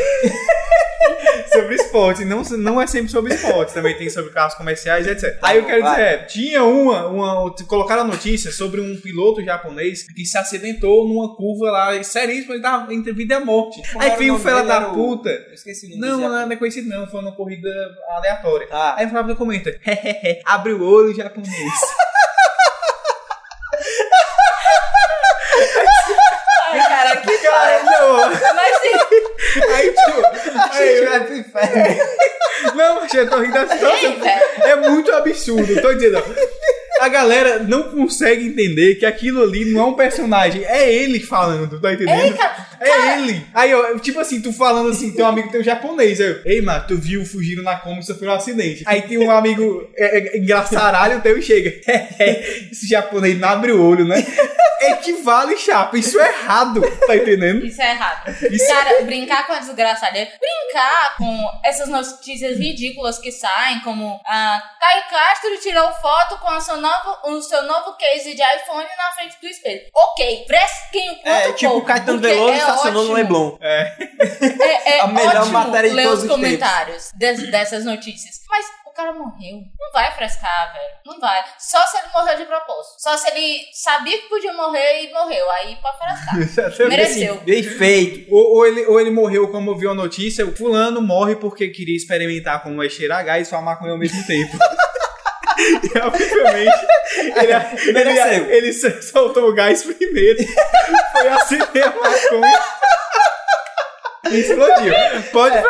sobre esporte. Não, não é sempre sobre esporte. Também tem sobre carros comerciais, etcétera. Aí eu quero dizer, é, tinha uma, uma... Colocaram a notícia sobre um piloto japonês que se acidentou numa curva lá, seríssimo, ele tava entre vida e a morte. Como aí veio o fela da o... puta. Eu esqueci o nome. Não, não, não é conhecido não. Foi uma corrida aleatória. Ah. Aí o Flávio comenta, abre o olho japonês. Ai, cara, que cara, não. Mas sim. Aí, tipo, aí, eu... vai pro inferno. Não, mas eu tô rindo da situação. É muito absurdo, eu tô dizendo. A galera não consegue entender que aquilo ali não é um personagem. É ele falando, tá entendendo? Ei, cara, é cara. Ele. Aí, ó, tipo assim, tu falando assim, teu amigo teu japonês. Aí eu, ei, mano, tu viu fugindo na coma e sofreu um acidente. Aí tem um amigo é, é, engraçaralho teu e chega. Esse japonês não abre o olho, né? Equivale, chapa. Isso é errado, tá entendendo? Isso é errado. Isso cara, é... brincar com a desgraçadeira, brincar com essas notícias ridículas que saem, como a Kai Castro tirou foto com a sonora o seu novo case de iPhone na frente do espelho. Ok, fresquinho quanto pouco. É, tipo o Caetano Veloso estacionou no Leblon. É, é, é a melhor matéria de todos os tempos. Ler os comentários des, dessas notícias. Mas o cara morreu. Não vai frescar, velho. Não vai. Só se ele morreu de propósito. Só se ele sabia que podia morrer e morreu. Aí pode frescar. Mereceu. Assim, bem feito. Ou, ou, ele, ou ele morreu como viu a notícia. O fulano morre porque queria experimentar como é cheirar gás e fumar maconha ao mesmo tempo. E, obviamente, ele, ele, ele, ele soltou o gás primeiro, foi acender a maconha e explodiu. Pode é,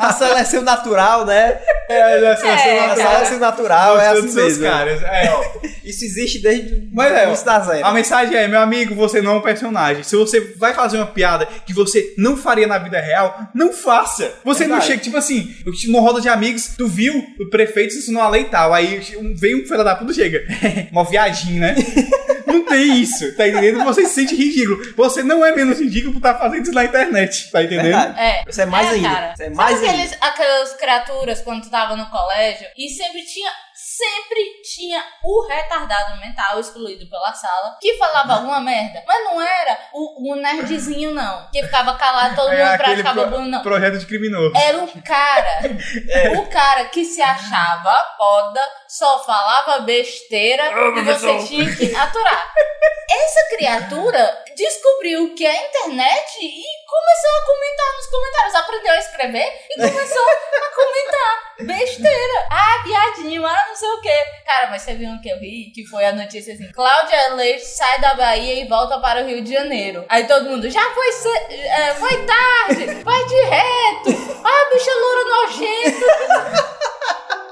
a seleção natural, né? É, a seleção, é, natural, a seleção natural, é assim mesmo. Caras. É, ó. Isso existe desde... Mas é, ó, a mensagem é, meu amigo, você não é um personagem. Se você vai fazer uma piada que você não faria na vida real, não faça. Você é não chega, tipo assim, numa roda de amigos, tu viu o prefeito se ensinou a lei e tal. Aí veio um filho da puta chega. Uma viagem, né? Não tem isso, tá entendendo? Você se sente ridículo. Você não é menos ridículo por estar fazendo isso na internet, tá entendendo? É, você é mais é, ainda. Cara, você é mais sabe ainda. Aqueles, aquelas criaturas quando tu tava no colégio e sempre tinha... Sempre tinha o retardado mental excluído pela sala que falava alguma merda, mas não era o, o nerdzinho, não, que ficava calado, todo é, mundo praticava pro, bullying, não. Projeto de criminoso. Era um cara, é. o cara que se achava foda, só falava besteira e você tinha que aturar. Essa criatura descobriu o que é a internet e começou a comentar nos comentários, aprendeu a escrever e começou a comentar besteira. Ah, viadinho, ah, não sei o quê. Cara, mas você viu o que eu vi? Que foi a notícia assim, Cláudia Leite sai da Bahia e volta para o Rio de Janeiro. Aí todo mundo, já foi, é, foi tarde, vai de reto, ah, bicha loura nojenta.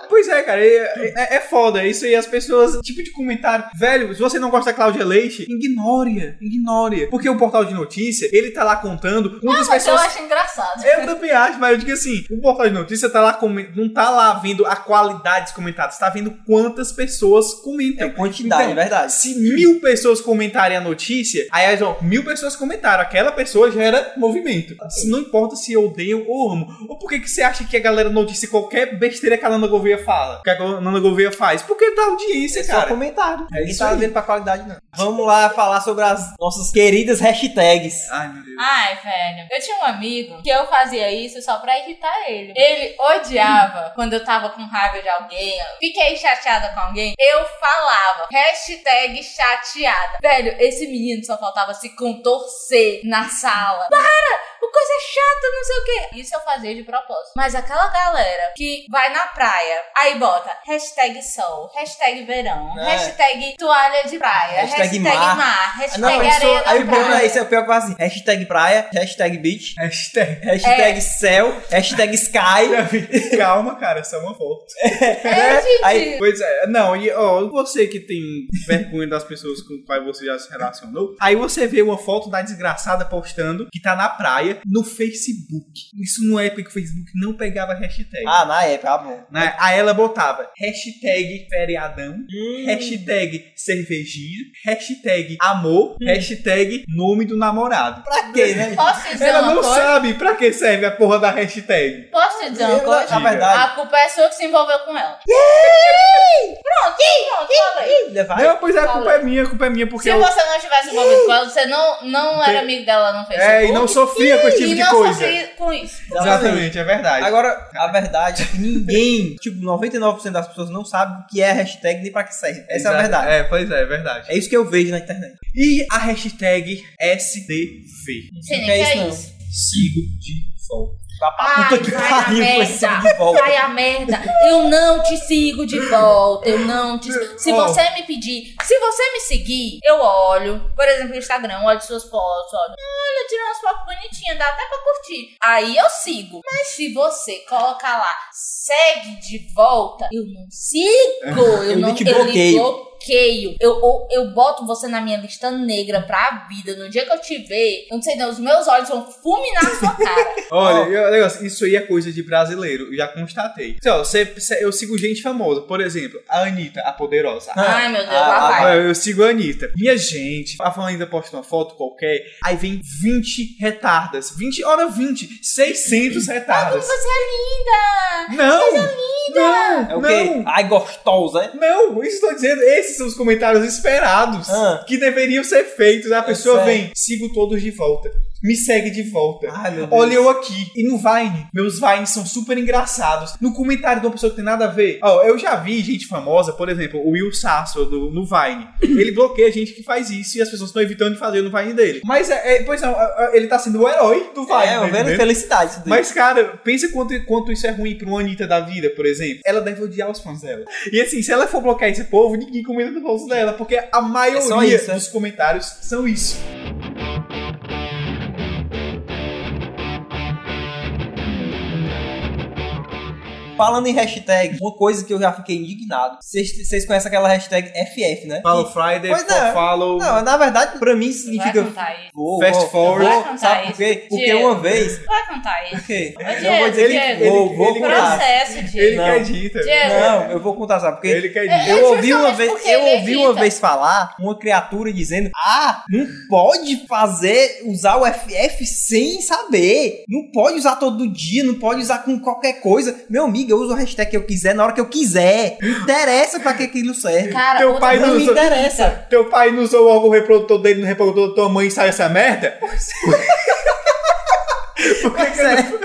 Pois é, cara, é, é, é foda isso aí, as pessoas, tipo de comentário, velho, se você não gosta da Cláudia Leite, ignore, ignore, porque o portal de notícia, ele tá lá contando quantas ah, mas pessoas... eu acho engraçado. Eu também acho, mas eu digo assim, o portal de notícia tá lá, com... não tá lá vendo a qualidade dos comentários, tá vendo quantas pessoas comentam. É quantidade, então, é verdade. Se mil pessoas comentarem a notícia, aí as mil pessoas comentaram, aquela pessoa já era movimento. Não importa se eu odeio ou amo. Ou por que que você acha que a galera noticia qualquer besteira que ela não governa fala, o que a Nanda Gouveia faz, porque dá audiência, é cara. Só comentário. É isso, não tá vendo pra qualidade, não. Vamos lá falar sobre as nossas queridas hashtags. Ai, meu Deus. Ai, velho. Eu tinha um amigo que eu fazia isso só pra irritar ele. Ele odiava quando eu tava com raiva de alguém, eu fiquei chateada com alguém, eu falava hashtag chateada. Velho, esse menino só faltava se contorcer na sala. Para! O coisa chata, não sei o que. Isso eu fazia de propósito. Mas aquela galera que vai na praia, aí bota hashtag sol, hashtag verão, é. hashtag toalha de praia, hashtag, hashtag mar, mar hashtag não, areia sou, aí praia. Bota, isso é o pior que eu faço assim, hashtag praia, hashtag beach, hashtag, hashtag é. céu, hashtag sky. Calma, cara, só uma foto. É, é, aí, pois é, não, e ó, você que tem vergonha das pessoas com quais você já se relacionou, aí você vê uma foto da desgraçada postando que tá na praia no Facebook. Isso não é porque o Facebook não pegava hashtag. Ah, na época, ah, bom. Na, a ela botava hashtag feriadão, hum. hashtag cervejinha, hashtag amor, hum. hashtag nome do namorado. Pra quê, né? Posso dizer ela uma não coisa? Sabe pra que serve a porra da hashtag. Posso dizer uma coisa? Na verdade. A culpa é sua que se envolveu com ela. Yeah! Pronto, pronto, pronto, falei. Não, pois é, a culpa é minha, a culpa é minha. Porque se eu... você não tivesse envolvido com ela, você não, não era amigo dela no Facebook. É, e não sofria com outro tipo de coisa. Com isso. Exatamente. Exatamente, é verdade. Agora, a verdade é que ninguém, tipo, noventa e nove por cento das pessoas não sabe o que é a hashtag nem pra que serve. Essa Exato. É a verdade. É, pois é, é verdade. É isso que eu vejo na internet. E a hashtag S D V. Você nem quer é isso. Sigo de volta. Ai, puta que pariu, foi sigo de volta. Vai a merda. Eu não te sigo de volta. Eu não te sigo. Se oh. você me pedir, se você me seguir, eu olho. Por exemplo, no Instagram, olho suas fotos, olho. Hum, eu tiro umas fotos bonitinhas, dá até pra curtir. Aí eu sigo. Mas se você colocar lá, segue de volta, eu não sigo. Eu, eu não te bloqueio. Eu, eu boto você na minha lista negra pra vida. No dia que eu te ver, eu não sei não, os meus olhos vão fulminar a sua cara. Olha, eu, negócio, isso aí é coisa de brasileiro. Eu já constatei. Então, você, eu sigo gente famosa. Por exemplo, a Anitta, a poderosa. Ai, a, meu Deus, lá vai. Eu sigo a Anitta. Minha gente, a Fala ainda posta uma foto qualquer, aí vem vinte retardas. vinte, hora vinte. seiscentos retardas. Ai, você é linda! Não! Você é linda! Não, é o quê? Ai, gostosa. Não, isso eu tô dizendo, esse são os comentários esperados ah. que deveriam ser feitos. A pessoa vem, sigo todos de volta. Me segue de volta. Ai, meu Deus. Olha eu aqui. E no Vine, meus Vines são super engraçados. No comentário de uma pessoa que tem nada a ver. Ó, oh, eu já vi gente famosa, por exemplo, o Will Sasso do, no Vine. Ele bloqueia gente que faz isso e as pessoas estão evitando de fazer no Vine dele. Mas, é, é, pois não, ele tá sendo o herói do Vine. É, é uma velha infelicidade isso dele. Mas, cara, pensa quanto, quanto isso é ruim pra uma Anitta da vida, por exemplo. Ela deve odiar os fãs dela. E assim, se ela for bloquear esse povo, ninguém comenta no rosto dela, porque a maioria é dos comentários são isso. Falando em hashtag, uma coisa que eu já fiquei indignado. Vocês conhecem aquela hashtag F F, né? Follow Friday, não, follow... Não, na verdade, pra mim significa... Vai contar isso. Oh, fast oh, forward. Vai contar sabe isso. Por quê? Porque Diego. Uma vez... Vai contar isso. Por quê? Não vou dizer... Diego, ele, vou, vou ele processo, Diego. Ele acredita. Não, eu vou contar, sabe? Porque ele acredita. Eu ouvi uma vez, eu ouvi uma vez falar uma criatura dizendo ah, não pode fazer, usar o F F sem saber. Não pode usar todo dia, não pode usar com qualquer coisa. Meu amigo, eu uso a hashtag que eu quiser na hora que eu quiser. Me interessa pra que aquilo serve. Cara, teu pai não, não me interessa. Teu pai não usou o reprodutor dele no reprodutor da tua mãe e sai essa merda? Pois é. Por que é.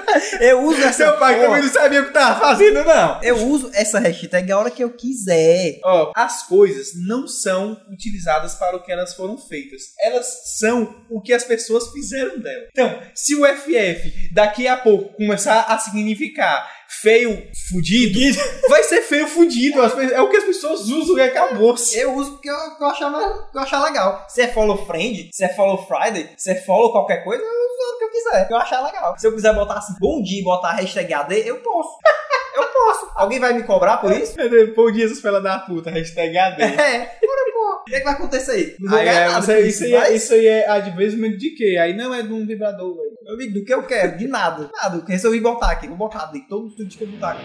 Eu uso essa... Seu pai porra. Também não sabia o que tava fazendo, não. Eu uso essa hashtag a hora que eu quiser. Ó, oh, as coisas não são utilizadas para o que elas foram feitas. Elas são o que as pessoas fizeram dela. Então, se o F F daqui a pouco começar a significar feio, fudido, vai ser feio, fudido. As, é o que as pessoas usam e acabou-se. Eu uso porque eu, eu, achava, eu achava legal. Se é follow friend, se é follow Friday, se é follow qualquer coisa, eu uso o que eu quiser. Eu achar legal. Se eu quiser botar assim, bom dia e botar a hashtag A D, eu posso. Eu posso. Alguém vai me cobrar por isso? Bom dia, suas pelas da puta, hashtag A D. É. O que é que vai acontecer aí? Não aí é, nada, você, isso, isso, aí é, isso aí é advertisement de quê? Aí não é de um vibrador. Meu amigo, do que eu quero? De nada. Nada. Eu resolvi botar aqui. Vou botar de todo tudo que eu botar aqui.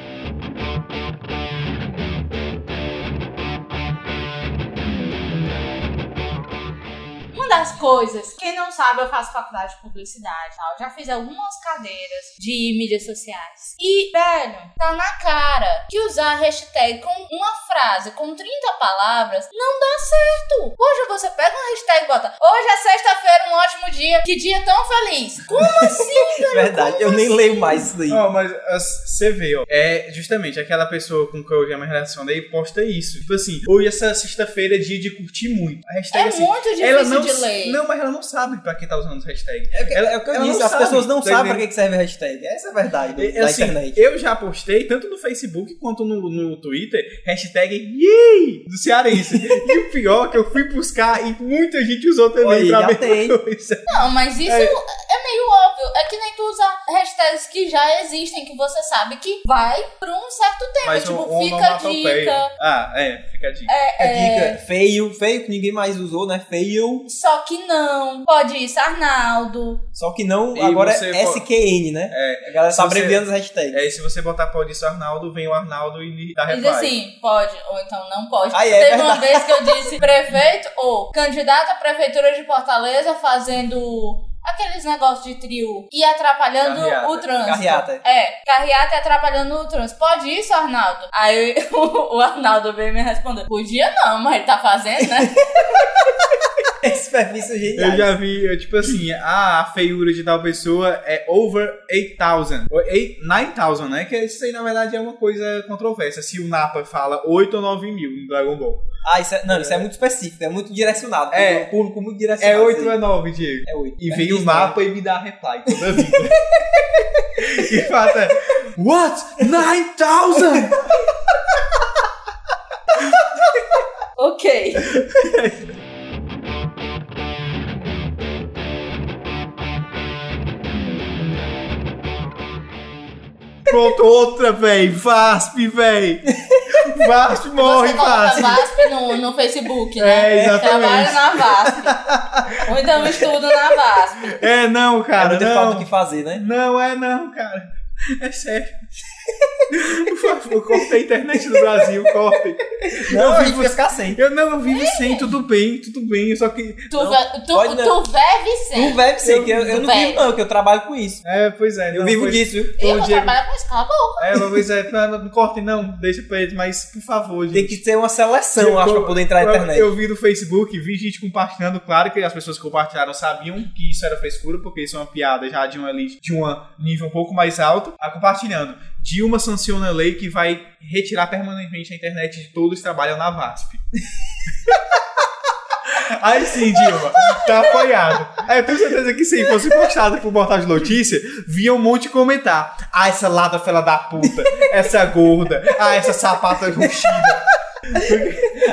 Uma das coisas, quem não sabe, eu faço faculdade de publicidade e tal. Já fiz algumas cadeiras de mídias sociais. E, velho, tá na cara que usar a hashtag com uma frase, com trinta palavras, não dá certo. Hoje você pega uma hashtag e bota hoje é sexta-feira, um ótimo dia, que dia tão feliz. Como assim, velho? Verdade, como eu assim? Nem leio mais isso daí. Ó, oh, mas você vê, ó, é justamente aquela pessoa com que eu já me relacionei posta isso. Tipo assim, hoje essa sexta-feira é dia de curtir muito. A hashtag é assim, muito difícil ela não de ler. Não, mas ela não sabe pra que tá usando hashtag. É, ela, é o que eu ela disse, as sabe, pessoas não sabem pra que serve a hashtag. Essa é a verdade do, é, da assim, internet. Eu já postei, tanto no Facebook quanto no, no Twitter, hashtag Yay! Do Cearense. E o pior que eu fui buscar e muita gente usou também. Oi, pra mesma coisa. Não, mas isso é. é meio óbvio. É que nem tu usa hashtags que já existem, que você sabe que vai por um certo tempo. Mas tipo, um, um fica a dica. Feio. Ah, é, fica a dica. É, é, é dica. Feio, feio que ninguém mais usou, né? Feio. Só que não. Pode isso, Arnaldo. Só que não, e agora é pode... S Q N, né? É. A galera tá abreviando você... as hashtags. É, e se você botar pode isso, Arnaldo, vem o Arnaldo e lhe dá reply. Diz assim, pode, ou então não pode. Aí, é Teve verdade. Uma vez que eu disse prefeito ou candidato à prefeitura de Fortaleza fazendo... aqueles negócios de trio e atrapalhando carreata, o trânsito. Carreata. É, carreata e atrapalhando o trânsito. Pode isso, Arnaldo? Aí o, o Arnaldo veio me responder. Podia não, mas ele tá fazendo, né? Esse perfil é genial. Eu já vi, eu, tipo assim, ah, a feiura de tal pessoa é over oito mil. nove mil, né? Que isso aí, na verdade, é uma coisa controversa. Se o Napa fala oito ou nove mil no Dragon Ball. Ah, isso é, não, isso é muito específico, é muito direcionado. É um público muito direcionado. É oito assim. Ou é nove, Diego? É oito. E é vem o Napa e me dá reply toda vida. E fala, what? nove mil? Ok. Pronto, outra, véi. VASP, véi. VASP morre, VASP. VASP no, no Facebook, né? É, exatamente. Trabalho na VASP. Ou então estudo na VASP. É, não, cara. É muita falta o que fazer, né? Não, é não, cara. É sério. Por favor, cortei a internet do Brasil, cortem. Não, eu vivo, ficar sem. Eu não vivo é. sem, tudo bem, tudo bem. Só que. Tu, não, ve, tu, pode, tu vive sem. Tu vive sem, eu, que eu, eu não vive. vivo, não, que eu trabalho com isso. É, pois é. Eu não, vivo pois, disso. Eu Diego, trabalho com isso, cala a boca. É, pois é, não, não cortem, não, deixa pra ele, mas por favor, gente. Tem que ter uma seleção, eu acho, pra poder entrar na internet. Eu vi no Facebook, vi gente compartilhando, claro que as pessoas que compartilharam sabiam que isso era frescura, porque isso é uma piada já de um de um nível um pouco mais alto, a compartilhando. Dilma sanciona a lei que vai retirar permanentemente a internet de todos que trabalham na VASP. Aí sim, Dilma, tá apoiado. Aí eu tenho certeza que se fosse postado por portal de notícia, vinha um monte de comentar. Ah, essa lada fela da puta, essa gorda, ah, essa sapata roxida.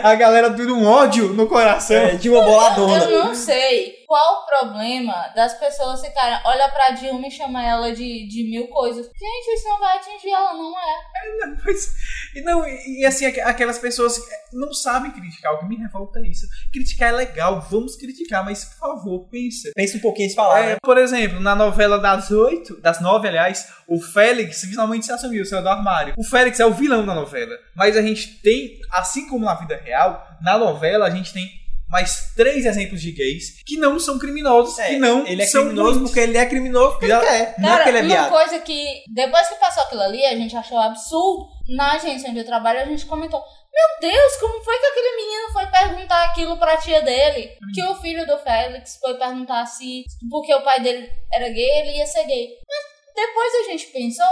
A galera dura um ódio no coração. É, Dilma boladona. Eu não sei. Qual o problema das pessoas ficarem, olha pra Dilma e chama ela de, de mil coisas? Gente, isso não vai atingir ela, não é? é não, mas, não, e, e assim, aquelas pessoas não sabem criticar, o que me revolta é isso. Criticar é legal, vamos criticar, mas por favor, pensa. Pensa um pouquinho de falar. É, né? Por exemplo, na novela das oito, das nove, aliás, o Félix finalmente se assumiu, saiu do armário. O Félix é o vilão da novela, mas a gente tem, assim como na vida real, na novela a gente tem mais três exemplos de gays que não são criminosos, é, que não ele é são criminoso porque ele é criminoso porque ele é. Cara, não é que ele é viado. Uma coisa que, depois que passou aquilo ali, a gente achou absurdo. Na agência onde eu trabalho, a gente comentou, meu Deus, como foi que aquele menino foi perguntar aquilo pra tia dele? Hum. Que o filho do Félix foi perguntar se, porque o pai dele era gay, ele ia ser gay. Mas depois a gente pensou,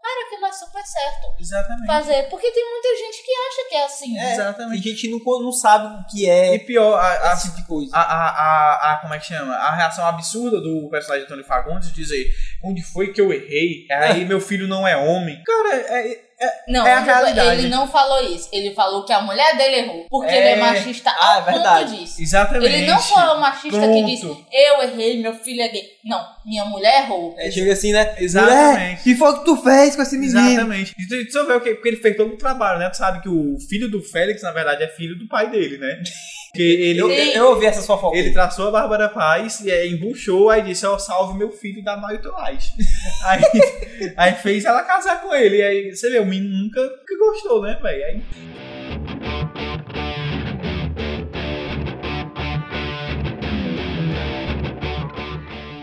cara, aquilo é super certo. Exatamente. Fazer. Porque tem muita gente que acha que é assim. É, exatamente. E a gente não, não sabe o que é. E pior, a, a, esse tipo de coisa. A, a, a, a, como é que chama? A reação absurda do personagem do Tony Fagundes de dizer: onde foi que eu errei? Aí meu filho não é homem. Cara, é. É, não, é a realidade. Ele não falou isso. Ele falou que a mulher dele errou. Porque é... ele é machista ah, ao é verdade. Ponto disso. Exatamente. Ele não foi o machista ponto. Que disse, eu errei, meu filho é gay. Não, minha mulher errou. É, chega assim, né? Exatamente. O que foi que tu fez com esse menino? Exatamente. Deixa eu ver o que... Porque ele fez todo o trabalho, né? Tu sabe que o filho do Félix, na verdade, é filho do pai dele, né? Porque ele... Eu, eu ouvi essa sua fofoca. Ele traçou a Bárbara Paz, embuchou, aí disse, ó, oh, salve meu filho da Maritolite. aí, aí fez ela casar com ele. Aí, você vê, o menino nunca, nunca gostou, né, velho? Aí...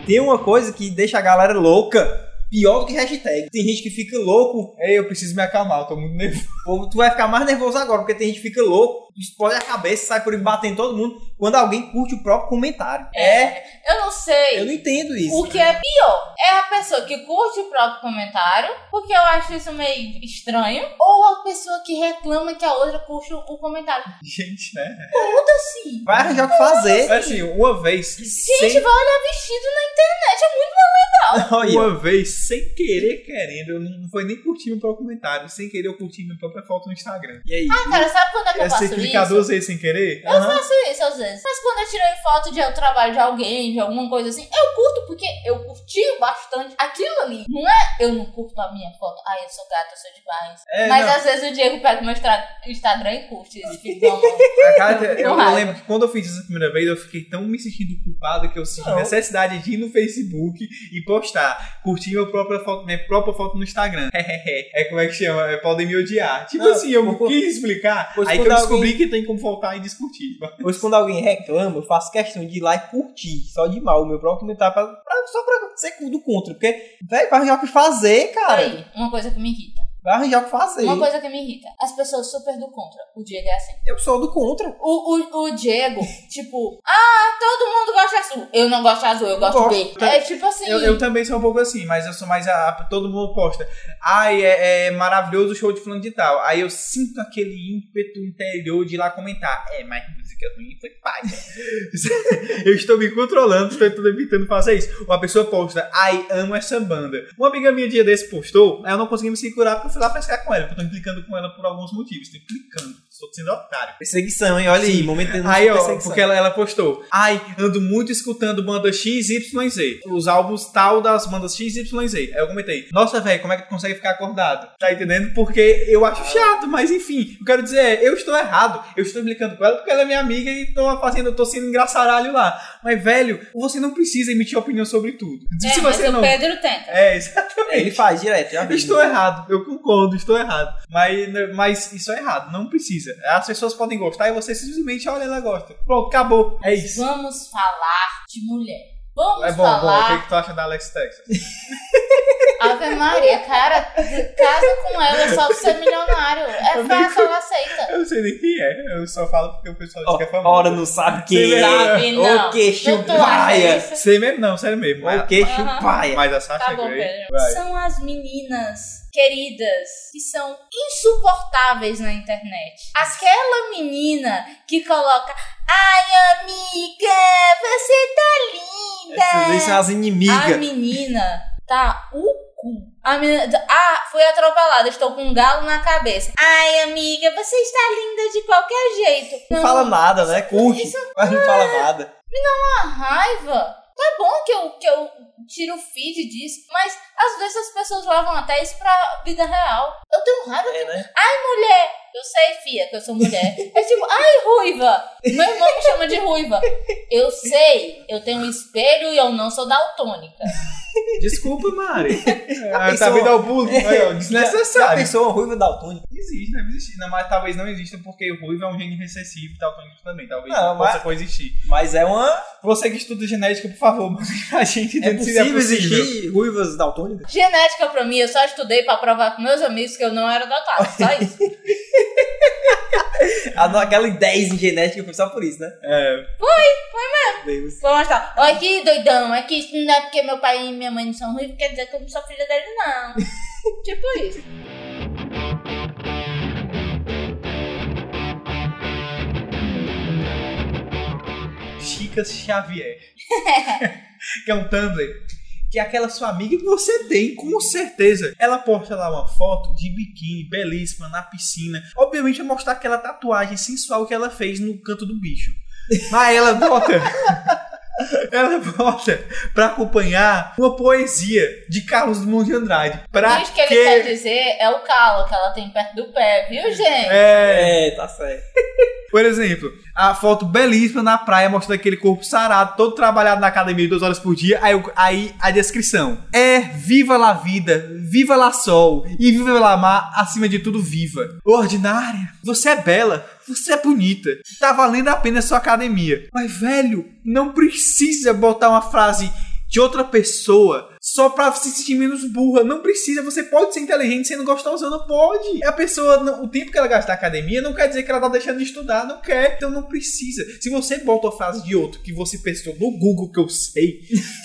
Tem uma coisa que deixa a galera louca. Pior do que hashtag. Tem gente que fica louco. É, eu preciso me acalmar, eu tô muito nervoso. Ou tu vai ficar mais nervoso agora, porque tem gente que fica louco, explode a cabeça, sai por aí batendo todo mundo, quando alguém curte o próprio comentário. É. Eu não sei. Eu não entendo isso. O que é pior é a pessoa que curte o próprio comentário, porque eu acho isso meio estranho, ou a pessoa que reclama que a outra curte o comentário. Gente, né? Muda-se. Vai arranjar o que fazer. Assim, uma vez. Gente, sem... vai olhar vestido na internet, é muito mais legal. Uma vez. Sem querer, querendo, eu não foi nem curtir o próprio comentário, sem querer eu curti minha própria foto no Instagram. E aí? Ah, cara, sabe quando é que eu faço isso? Você clicar duas vezes sem querer? Eu uhum. faço isso às vezes. Mas quando eu tirei foto de eu trabalho de alguém, de alguma coisa assim, eu curto porque eu curti bastante aquilo ali. Não é eu não curto a minha foto, ah, eu sou gata, eu sou demais. É, mas não. Às vezes o Diego pega o meu Instagram e curte esse filho da mãe. Eu, eu lembro que quando eu fiz isso a primeira vez, eu fiquei tão me sentindo culpado que eu senti não. necessidade de ir no Facebook e postar, curtir meu própria foto, minha própria foto no Instagram. É como é que chama? É, podem me odiar. Tipo não, assim, eu não quis explicar. Aí que eu descobri alguém... que tem como voltar e discutir. Pois quando alguém reclama, eu faço questão de ir lá e curtir. Só de mal. O meu próprio comentário pra, pra, só pra ser do contra. Porque, velho, vai arranjar o que fazer, cara. Peraí, uma coisa que me irrita. Vai arranjar o que fazer. Uma coisa que me irrita. As pessoas super do contra. O Diego é assim. Eu sou do contra. O, o, o Diego, tipo... Ah, todo mundo gosta azul. Eu não gosto azul, eu gosto de... É tipo assim... Eu, eu também sou um pouco assim, mas eu sou mais... A, a, todo mundo posta. Ai, é, é maravilhoso o show de fulano de tal. Aí eu sinto aquele ímpeto interior de ir lá comentar. É, mas música ruim foi paga. Eu estou me controlando, estou evitando fazer isso. Uma pessoa posta... Ai, amo essa banda. Uma amiga minha dia desse postou, aí eu não consegui me segurar porque eu fui lá pescar com ela, porque eu tô implicando com ela por alguns motivos. Tô implicando, estou sendo otário. Perseguição, hein? Olha aí, momento de aí, ó, porque ela, ela postou. Ai, ando muito escutando banda X Y Z. Os álbuns tal das bandas X Y Z. Aí eu comentei, nossa, velho, como é que tu consegue ficar acordado? Tá entendendo? Porque eu acho chato, mas enfim, eu quero dizer, eu estou errado. Eu estou implicando com ela porque ela é minha amiga e tô fazendo, eu tô sendo engraçaralho lá. Mas, velho, você não precisa emitir opinião sobre tudo. É, se você mas não... o Pedro tenta. É, exatamente. Ele faz direto. Já estou errado, eu concordo, estou errado. Mas, mas isso é errado, não precisa. As pessoas podem gostar e você simplesmente olha, ela gosta. Pronto, acabou. É isso. Vamos falar de mulher. Vamos é bom, falar... Bom, o que tu acha da Alex Texas? Ave Maria, cara, casa com ela só pra ser milionário. É fácil, ela aceita. Eu não sei nem quem é, eu só falo porque o pessoal diz oh, que é famoso. Ora, não sabe quem é. Sabe, não. O queixo paia. Sei mesmo, não, sério mesmo. O queixo uhum. paia. Mas a Sasha tá bom, Grey... São as meninas... queridas, que são insuportáveis na internet. Aquela menina que coloca ai, amiga, você tá linda. Essas são as inimigas. A menina tá o cu. A menina, ah, fui atropelada, estou com um galo na cabeça. Ai, amiga, você está linda de qualquer jeito. Não, não fala nada, né? Curte, isso, mas não fala nada. Me dá uma raiva. Tá bom que eu, que eu tiro o feed disso, mas às vezes as pessoas levam até isso pra vida real. Eu tenho raiva é, que... né? Ai, mulher! Eu sei, fia, que eu sou mulher. É tipo, ai, ruiva! Meu irmão me chama de ruiva. Eu sei, eu tenho um espelho e eu não sou daltônica. Desculpa, Mari. É, tá vindo ao bullying. É, desnecessário. Já pensou uma ruiva daltônica? Existe, deve existir. Não, mas talvez não exista porque ruiva é um gene recessivo e daltônico também. Talvez não, não mas, possa coexistir. Mas é uma... Você que estuda genética, por favor, manda pra gente. É possível, é possível existir ruivas daltônicas? Genética pra mim, eu só estudei pra provar com meus amigos que eu não era daltônica. Só isso. Aquela dez em genética foi só por isso, né? É. Foi, foi mesmo. Deus. Vou mostrar. Olha aqui, doidão. É que isso não é porque meu pai e minha mãe não são ruivos, quer dizer que eu não sou filha dele, não. Tipo isso. Chica Xavier. Que é um Tumblr. Que é aquela sua amiga que você tem, com certeza. Ela posta lá uma foto de biquíni, belíssima, na piscina. Obviamente vai mostrar aquela tatuagem sensual que ela fez no canto do bicho. Mas ela bota... ela bota pra acompanhar uma poesia de Carlos Drummond de Andrade. Pra isso que ele que... quer dizer é o calo que ela tem perto do pé, viu, gente? É, é tá certo. Por exemplo, a foto belíssima na praia mostrando aquele corpo sarado, todo trabalhado na academia duas horas por dia. Aí, aí a descrição é viva la vida, viva la sol e viva la mar, acima de tudo viva. Ordinária, você é bela, você é bonita, tá valendo a pena a sua academia. Mas velho, não precisa botar uma frase de outra pessoa só pra se sentir menos burra. Não precisa, você pode ser inteligente sendo gostosona, pode. A pessoa, não, o tempo que ela gasta na academia não quer dizer que ela tá deixando de estudar, não quer, então não precisa. Se você bota a frase de outro que você pensou no Google, que eu sei,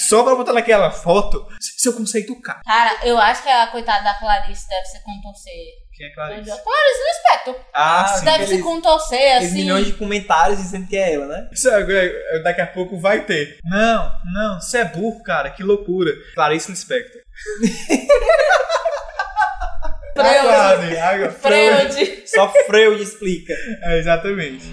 só pra botar naquela foto, seu conceito cai. Cara, eu acho que a coitada da Clarice deve se contorcer. Quem é Clarice? Clarice no espectro. Ah, sim. Deve se contorcer, assim. Milhões de comentários dizendo que é ela, né? Isso, daqui a pouco vai ter. Não, não, você é burro, cara, que loucura. Clarice no espectro. Freud. Freud. Só Freud explica. É, exatamente.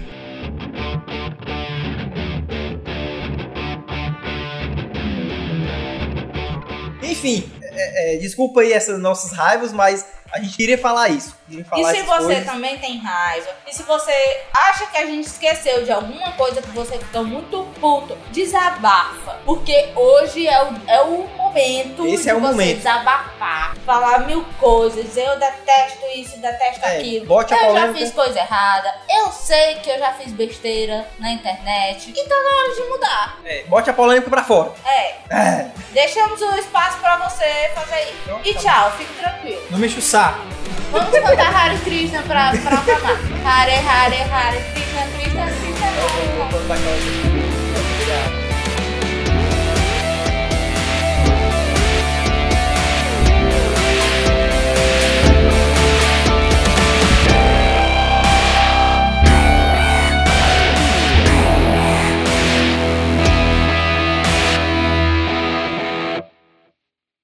Enfim, é, é, desculpa aí essas nossas raivas, mas... a gente queria falar isso. Queria falar e se você coisas. Também tem raiva, e se você acha que a gente esqueceu de alguma coisa que você ficou muito puto, desabafa. Porque hoje é o, é o momento Esse de é o você momento. desabafar, falar mil coisas. Eu detesto isso, detesto é, aquilo. Bote a eu polêmica. Já fiz coisa errada. Eu sei que eu já fiz besteira na internet. E tá na hora de mudar. É, bote a polêmica pra fora. É. é. Deixamos o espaço pra você fazer isso. Então, e tchau, tá fique tranquilo. Não mexa o saco. Vamos cantar Hare Krishna pra mamar. Hare, Hare, Hare Krishna, Krishna, Krishna. Eu vou cantar aquela